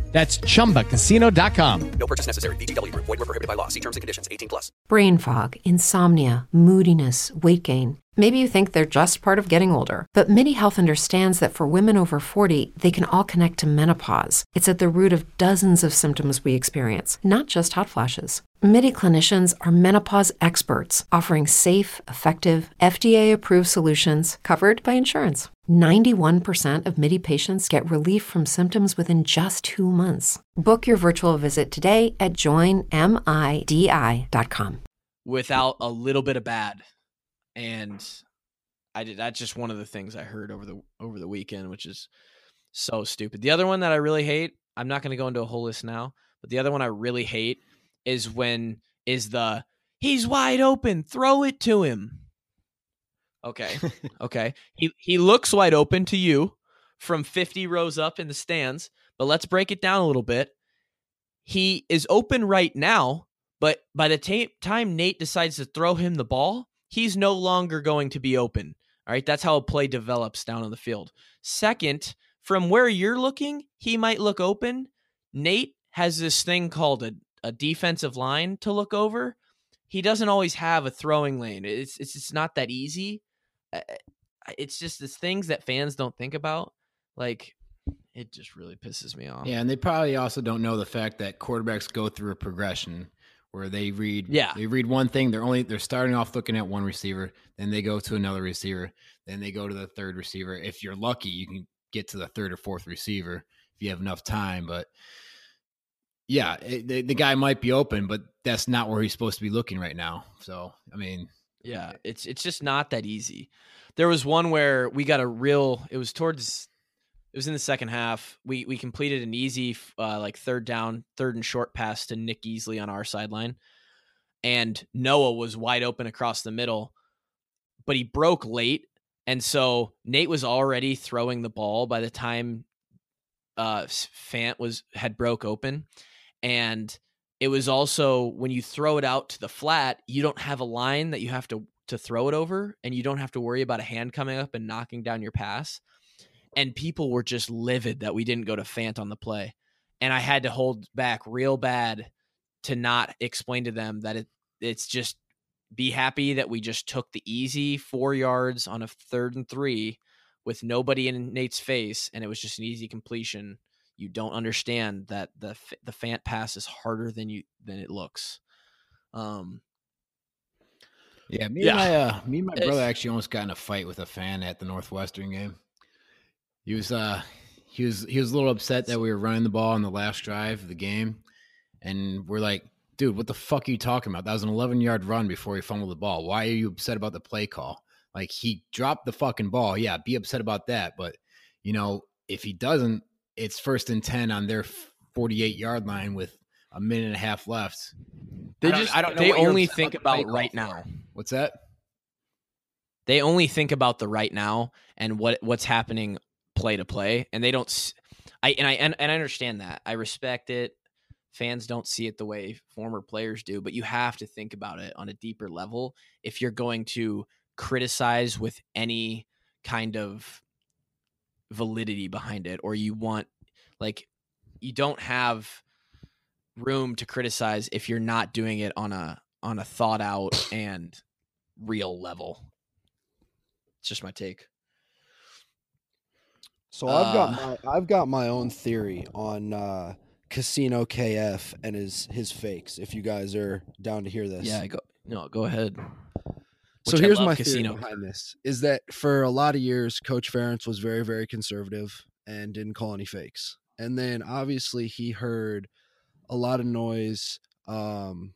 That's Chumba Casino dot com. No purchase necessary. V G W Group. Void where prohibited by law. See terms and conditions. eighteen plus. Brain fog, insomnia, moodiness, weight gain. Maybe you think they're just part of getting older, but Midi Health understands that for women over forty, they can all connect to menopause. It's at the root of dozens of symptoms we experience, not just hot flashes. Midi clinicians are menopause experts, offering safe, effective, F D A-approved solutions covered by insurance. ninety-one percent of Midi patients get relief from symptoms within just two months. Book your virtual visit today at join midi dot com. Without a little bit of bad. And I did. That's just one of the things I heard over the over the weekend, which is so stupid. The other one that I really hate, I'm not going to go into a whole list now, but the other one I really hate is when is the he's wide open, throw it to him. Okay, okay. He he looks wide open to you from fifty rows up in the stands, but let's break it down a little bit. He is open right now, but by the t- time Nate decides to throw him the ball, he's no longer going to be open. All right. That's how a play develops down on the field. Second, from where you're looking, he might look open. Nate has this thing called a, a defensive line to look over. He doesn't always have a throwing lane. It's, it's, it's not that easy. It's just these things that fans don't think about. Like, it just really pisses me off. Yeah. And they probably also don't know the fact that quarterbacks go through a progression where they read, yeah. they read one thing. They're only, they're starting off looking at one receiver. Then they go to another receiver. Then they go to the third receiver. If you're lucky, you can get to the third or fourth receiver if you have enough time, but yeah, it, the, the guy might be open, but that's not where he's supposed to be looking right now. So, I mean, yeah, it's, it's just not that easy. There was one where we got a real, it was towards, it was in the second half. We we completed an easy uh, like third down, third and short pass to Nick Easley on our sideline. And Noah was wide open across the middle, but he broke late. And so Nate was already throwing the ball by the time uh, Fant was had broke open. And it was also when you throw it out to the flat, you don't have a line that you have to, to throw it over, and you don't have to worry about a hand coming up and knocking down your pass. And people were just livid that we didn't go to Fant on the play. And I had to hold back real bad to not explain to them that it it's just be happy that we just took the easy four yards on a third and three with nobody in Nate's face. And it was just an easy completion. You don't understand that the, the Fant pass is harder than you, than it looks. Um, yeah. Me, yeah. And, my, uh, me and my brother actually almost got in a fight with a fan at the Northwestern game. He was uh he was he was a little upset that we were running the ball on the last drive of the game, and we're like, dude, what the fuck are you talking about? That was an eleven-yard run before he fumbled the ball. Why are you upset about the play call? Like, he dropped the fucking ball. Yeah, be upset about that, but you know, if he doesn't, it's first and ten on their forty-eight-yard line with a minute and a half left. They I don't, just I don't know they only think about, about right now. What's that? They only think about the right now and what what's happening play to play, and they don't I and I and, and I understand that. I respect it. Fans don't see it the way former players do, but you have to think about it on a deeper level if you're going to criticize with any kind of validity behind it, or you want, like, you don't have room to criticize if you're not doing it on a on a thought out and real level. It's just my take. So I've got uh, my I've got my own theory on uh, Casino K F and his his fakes. If you guys are down to hear this, yeah, go no, go ahead. Which so here's my Casino. Theory behind this is that for a lot of years, Coach Ferentz was very very conservative and didn't call any fakes. And then obviously he heard a lot of noise um,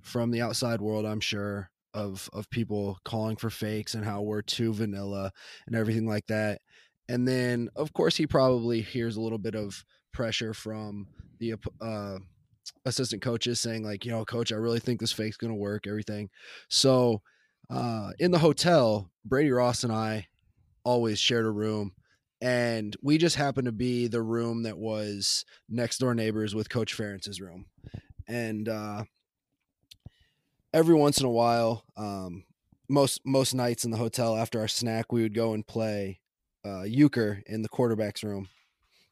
from the outside world, I'm sure, of of people calling for fakes and how we're too vanilla and everything like that. And then, of course, he probably hears a little bit of pressure from the uh, assistant coaches saying, like, you know, coach, I really think this fake's going to work, everything. So uh, in the hotel, Brady Ross and I always shared a room, and we just happened to be the room that was next door neighbors with Coach Ferentz's room. And uh, every once in a while, um, most most nights in the hotel after our snack, we would go and play uh, euchre in the quarterback's room.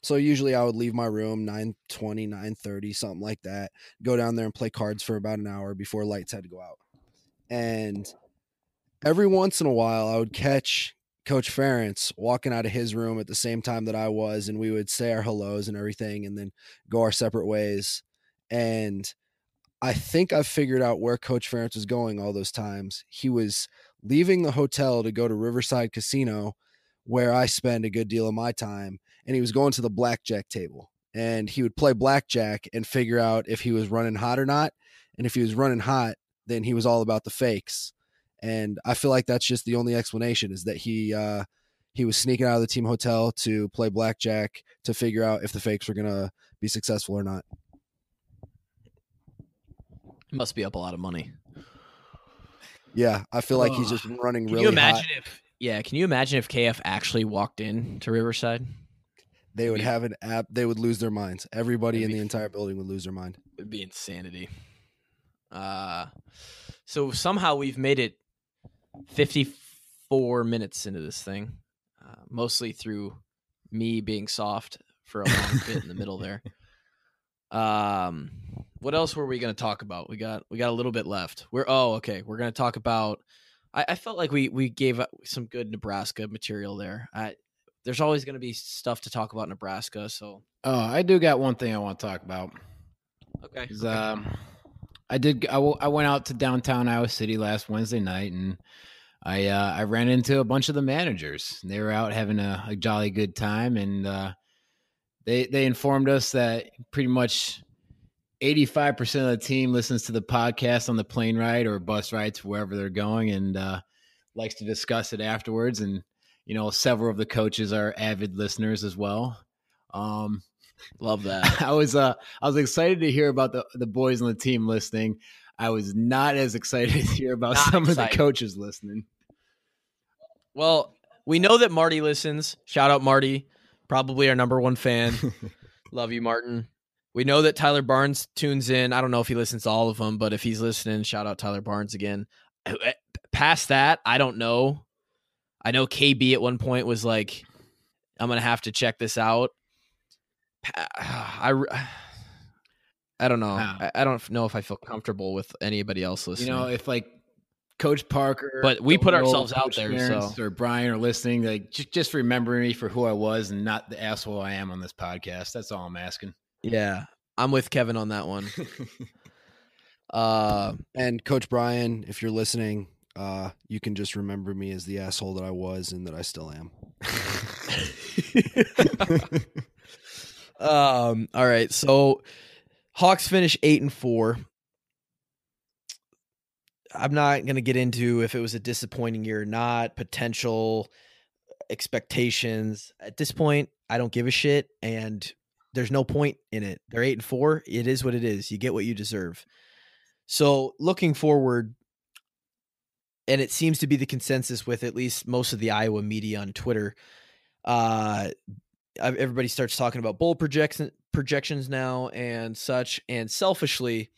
So usually I would leave my room nine twenty, nine thirty, something like that, go down there and play cards for about an hour before lights had to go out. And every once in a while I would catch Coach Ferentz walking out of his room at the same time that I was, and we would say our hellos and everything and then go our separate ways. And I think I figured out where Coach Ferentz was going all those times. He was leaving the hotel to go to Riverside Casino, where I spend a good deal of my time, and he was going to the blackjack table, and he would play blackjack and figure out if he was running hot or not. And if he was running hot, then he was all about the fakes. And I feel like that's just the only explanation, is that he uh, he was sneaking out of the team hotel to play blackjack to figure out if the fakes were going to be successful or not. It must be up a lot of money. Yeah, I feel like oh. he's just running really hot. Can you imagine hot. if Yeah, can you imagine if K F actually walked in to Riverside? They would be, have an app. They would lose their minds. Everybody in be, the entire building would lose their mind. It would be insanity. Uh, so somehow we've made it fifty-four minutes into this thing, uh, mostly through me being soft for a long bit in the middle there. Um, what else were we going to talk about? We got we got a little bit left. We're oh okay. We're going to talk about. I, I felt like we we gave some good Nebraska material there. I, there's always going to be stuff to talk about Nebraska. So oh, I do got one thing I want to talk about. Okay. okay. Um, I did. I, w- I went out to downtown Iowa City last Wednesday night, and I uh, I ran into a bunch of the managers. They were out having a, a jolly good time, and uh, they they informed us that pretty much eighty-five percent of the team listens to the podcast on the plane ride or bus ride to wherever they're going, and uh, likes to discuss it afterwards. And you know, several of the coaches are avid listeners as well. Um, Love that. I was uh, I was excited to hear about the, the boys on the team listening. I was not as excited to hear about not some excited. of the coaches listening. Well, we know that Marty listens. Shout out Marty, probably our number one fan. Love you, Martin. We know that Tyler Barnes tunes in. I don't know if he listens to all of them, but if he's listening, shout out Tyler Barnes again. Past that, I don't know. I know K B at one point was like, I'm going to have to check this out. I, I don't know. Wow. I don't know if I feel comfortable with anybody else listening. You know, if like Coach Parker, but we put ourselves out there, so or Brian are listening, like just, just remember me for who I was and not the asshole I am on this podcast. That's all I'm asking. Yeah, I'm with Kevin on that one. uh, and Coach Brian, if you're listening, uh, you can just remember me as the asshole that I was and that I still am. um. All right. So, Hawks finish eight and four. I'm not gonna get into if it was a disappointing year or not. Potential expectations at this point, I don't give a shit, and there's no point in it. They're eight and four. It is what it is. You get what you deserve. So looking forward, and it seems to be the consensus with at least most of the Iowa media on Twitter. Uh, everybody starts talking about bowl projection projections now and such. And selfishly,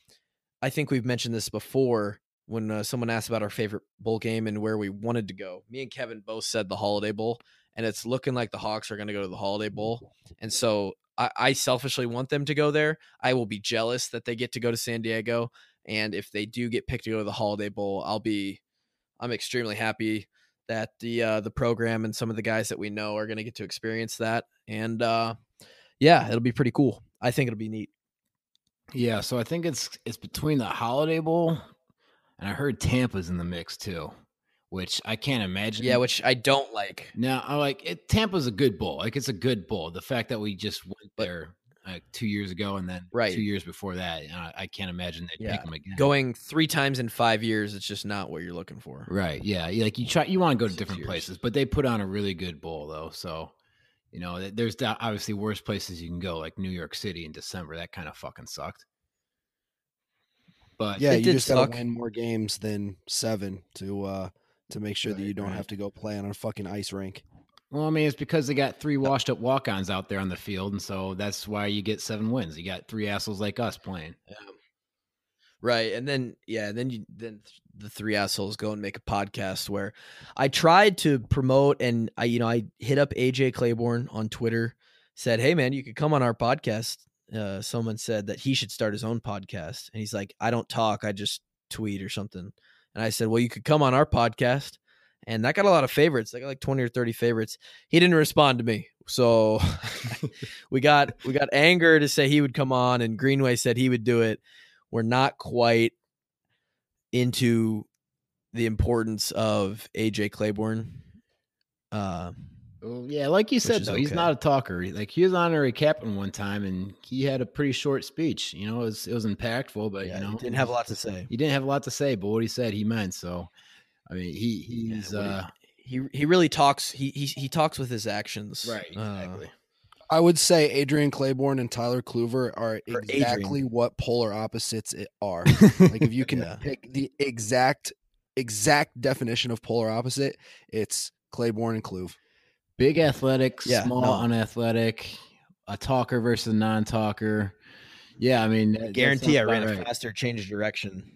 I think we've mentioned this before when uh, someone asked about our favorite bowl game and where we wanted to go. Me and Kevin both said the Holiday Bowl, and it's looking like the Hawks are going to go to the Holiday Bowl. And so I selfishly want them to go there. I will be jealous that they get to go to San Diego. And if they do get picked to go to the Holiday Bowl, I'll be, I'm extremely happy that the, uh, the program and some of the guys that we know are going to get to experience that. And uh, yeah, it'll be pretty cool. I think it'll be neat. Yeah. So I think it's, it's between the Holiday Bowl and I heard Tampa's in the mix too, which I can't imagine. Yeah, which I don't like. No, I like it. Tampa's a good bowl. Like, it's a good bowl. The fact that we just went there like two years ago and then right. two years before that, I, I can't imagine they'd yeah. pick them again. Going three times in five years, it's just not what you're looking for. Right, yeah. Like, you try, you want to go to Six different years. places, but they put on a really good bowl, though. So, you know, there's obviously worse places you can go, like New York City in December. That kind of fucking sucked. But yeah, you just got to win more games than seven to – uh to make sure that you don't have to go play on a fucking ice rink. Well, I mean, it's because they got three washed up walk-ons out there on the field, and so that's why you get seven wins. You got three assholes like us playing. Yeah. Right, and then, yeah, then you then the three assholes go and make a podcast where I tried to promote, and I, you know, I hit up A J Clayborn on Twitter said, hey, man, you could come on our podcast. Uh, someone said that he should start his own podcast. And he's like, I don't talk. I just tweet or something. And I said, well, you could come on our podcast. And that got a lot of favorites. I got like twenty or thirty favorites. He didn't respond to me. So we got we got Anger to say he would come on, and Greenway said he would do it. We're not quite into the importance of A J Clayborn. Uh, well, yeah, like you said, though, okay. He's not a talker. Like, he was honorary captain one time, and he had a pretty short speech. You know, it was, it was impactful, but, yeah, you know. He didn't have a lot to say. He didn't have a lot to say, but what he said, he meant. So, I mean, he he's yeah, – uh, He he really talks. He he he talks with his actions. Right. Exactly. Uh, I would say Adrian Clayborn and Tyler Kluve are exactly what polar opposites it are. Like, if you can yeah. pick the exact exact definition of polar opposite, it's Clayborn and Kluve. Big athletic, yeah, small no. unathletic, a talker versus a non-talker. Yeah, I mean, I guarantee I ran right. a faster change of direction.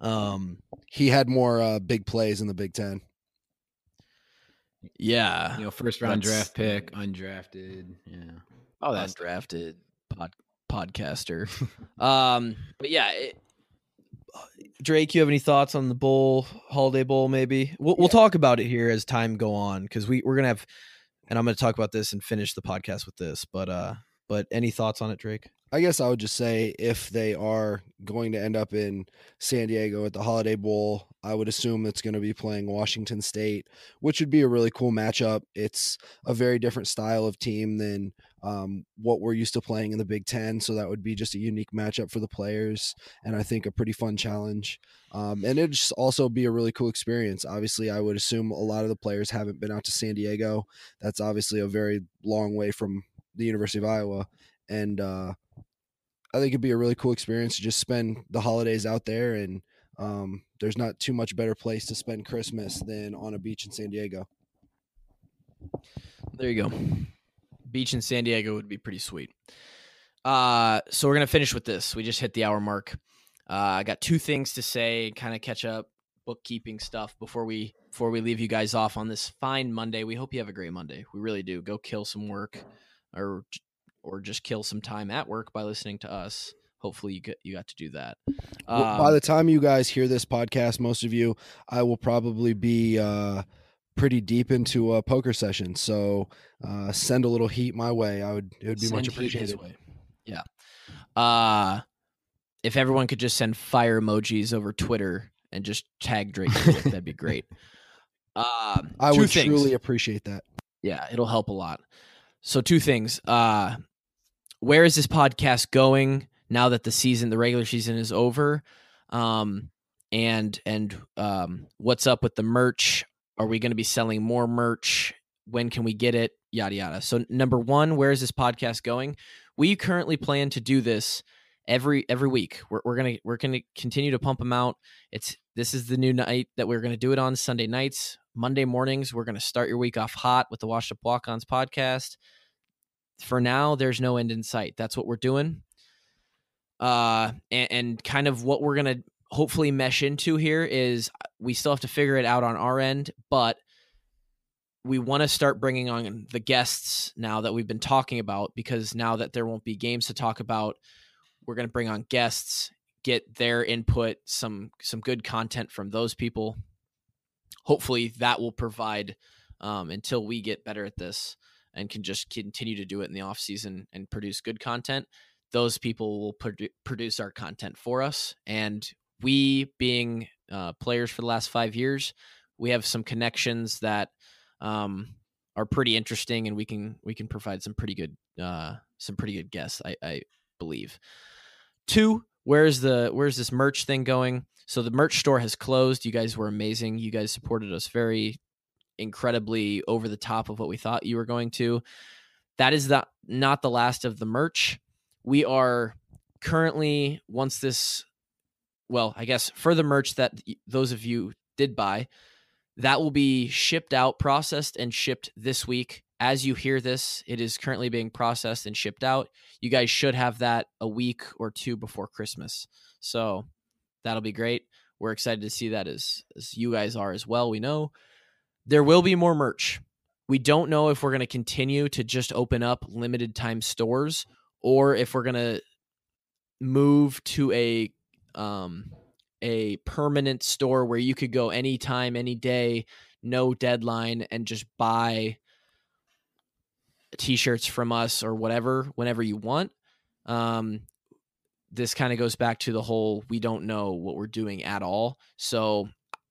Um, he had more uh, big plays in the Big Ten. Yeah, you know, first round draft pick, undrafted. Yeah, oh, that's undrafted pod, podcaster. um, but yeah, it, Drake, you have any thoughts on the bowl, Holiday Bowl? Maybe we'll yeah. we'll talk about it here as time go on, because we we're gonna have, and I'm gonna talk about this and finish the podcast with this. But uh, but any thoughts on it, Drake? I guess I would just say, if they are going to end up in San Diego at the Holiday Bowl, I would assume it's going to be playing Washington State, which would be a really cool matchup. It's a very different style of team than um, what we're used to playing in the Big Ten, so that would be just a unique matchup for the players, and I think a pretty fun challenge. Um, and it'd just also be a really cool experience. Obviously, I would assume a lot of the players haven't been out to San Diego. That's obviously a very long way from the University of Iowa, and uh, I think it'd be a really cool experience to just spend the holidays out there. And um, there's not too much better place to spend Christmas than on a beach in San Diego. There you go. Beach in San Diego would be pretty sweet. Uh, so we're going to finish with this. We just hit the hour mark. Uh, I got two things to say, kind of catch up bookkeeping stuff before we, before we leave you guys off on this fine Monday. We hope you have a great Monday. We really do. Go kill some work, or or just kill some time at work by listening to us. Hopefully you get, you got to do that. Um, well, by the time you guys hear this podcast, most of you, I will probably be uh, pretty deep into a poker session. So uh, send a little heat my way. I would, it would be much appreciated. Yeah. Uh, if everyone could just send fire emojis over Twitter and just tag Drake, that'd be great. Um, I would things. truly appreciate that. Yeah. It'll help a lot. So two things, uh, where is this podcast going now that the season, the regular season is over? Um, and and um, what's up with the merch? Are we going to be selling more merch? When can we get it? Yada, yada. So number one, where is this podcast going? We currently plan to do this every every week. We're, we're going to we're gonna continue to pump them out. It's This is the new night that we're going to do it on, Sunday nights. Monday mornings, we're going to start your week off hot with the Wash-Up Walk-Ons podcast. For now, there's no end in sight. That's what we're doing. Uh, and, and kind of what we're going to hopefully mesh into here is, we still have to figure it out on our end, but we want to start bringing on the guests now that we've been talking about, because now that there won't be games to talk about, we're going to bring on guests, get their input, some, some good content from those people. Hopefully that will provide um, until we get better at this and can just continue to do it in the off season and produce good content. Those people will produ- produce our content for us. And we, being uh, players for the last five years, we have some connections that um, are pretty interesting, and we can, we can provide some pretty good, uh, some pretty good guests, I, I believe. Two, where's the, where's this merch thing going? So the merch store has closed. You guys were amazing. You guys supported us very incredibly over the top of what we thought you were going to. That is the, not the last of the merch. We are currently, once this, well, I guess for the merch that those of you did buy, that will be shipped out, processed, and shipped this week. As you hear this, it is currently being processed and shipped out. You guys should have that a week or two before Christmas. So that'll be great. We're excited to see that, as, as you guys are as well. We know there will be more merch. We don't know if we're going to continue to just open up limited time stores or if we're going to move to a um, a permanent store where you could go anytime, any day, no deadline, and just buy t-shirts from us or whatever, whenever you want. Um, this kind of goes back to the whole, we don't know what we're doing at all. So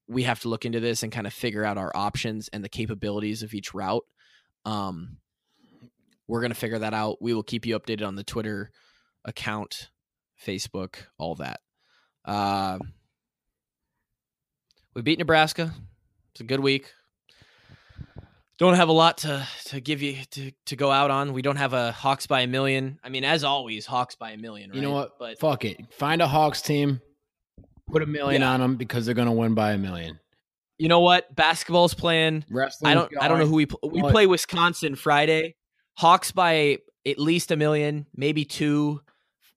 we have to look into this and kind of figure out our options and the capabilities of each route. Um, we're going to figure that out. We will keep you updated on the Twitter account, Facebook, all that. Uh, we beat Nebraska. It's a good week. Don't have a lot to, to give you to, to go out on. We don't have a Hawks by a million. I mean, as always, Hawks by a million, right? You know what? But fuck it. Find a Hawks team. Put a million yeah. on them because they're going to win by a million. You know what? Basketball's playing. Wrestling. I don't. I don't know who we play. We play Wisconsin Friday. Hawks by at least a million, maybe two.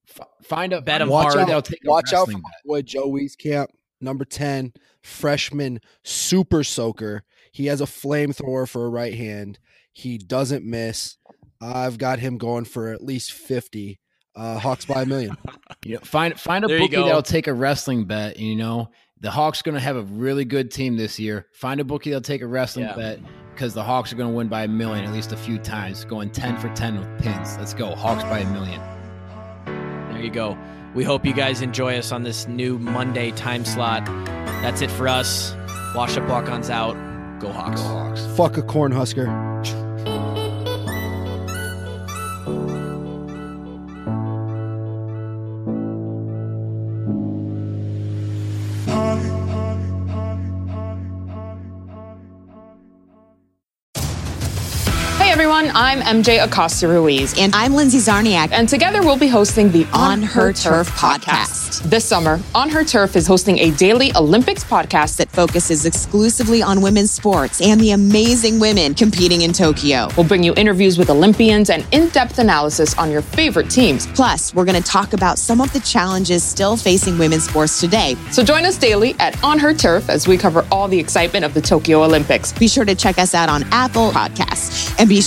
F- find a bet. Watch hard. out! Take watch out for my boy Joey's camp. Number ten, freshman super soaker. He has a flamethrower for a right hand. He doesn't miss. I've got him going for at least fifty. Uh, Hawks by a million. You know, find find a there bookie that'll take a wrestling bet. You know, the Hawks are going to have a really good team this year. Find a bookie that'll take a wrestling yeah. bet because the Hawks are going to win by a million at least a few times. Going ten for ten with pins. Let's go. Hawks by a million. There you go. We hope you guys enjoy us on this new Monday time slot. That's it for us. Wash-Up Walk-Ons out. Go Hawks. Go Hawks. Fuck a Cornhusker. I'm M J Acosta-Ruiz. And I'm Lindsay Zarniak. And together we'll be hosting the On, On Her, Her Turf, Turf podcast. podcast. This summer, On Her Turf is hosting a daily Olympics podcast that focuses exclusively on women's sports and the amazing women competing in Tokyo. We'll bring you interviews with Olympians and in-depth analysis on your favorite teams. Plus, we're going to talk about some of the challenges still facing women's sports today. So join us daily at On Her Turf as we cover all the excitement of the Tokyo Olympics. Be sure to check us out on Apple Podcasts and be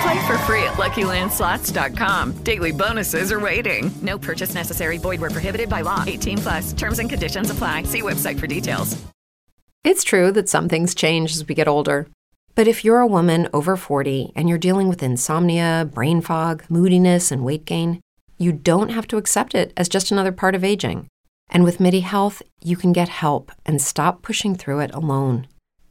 Play for free at Lucky Land Slots dot com. Daily bonuses are waiting. No purchase necessary. Void where prohibited by law. eighteen plus. Terms and conditions apply. See website for details. It's true that some things change as we get older. But if you're a woman over forty and you're dealing with insomnia, brain fog, moodiness, and weight gain, you don't have to accept it as just another part of aging. And with Midi Health, you can get help and stop pushing through it alone.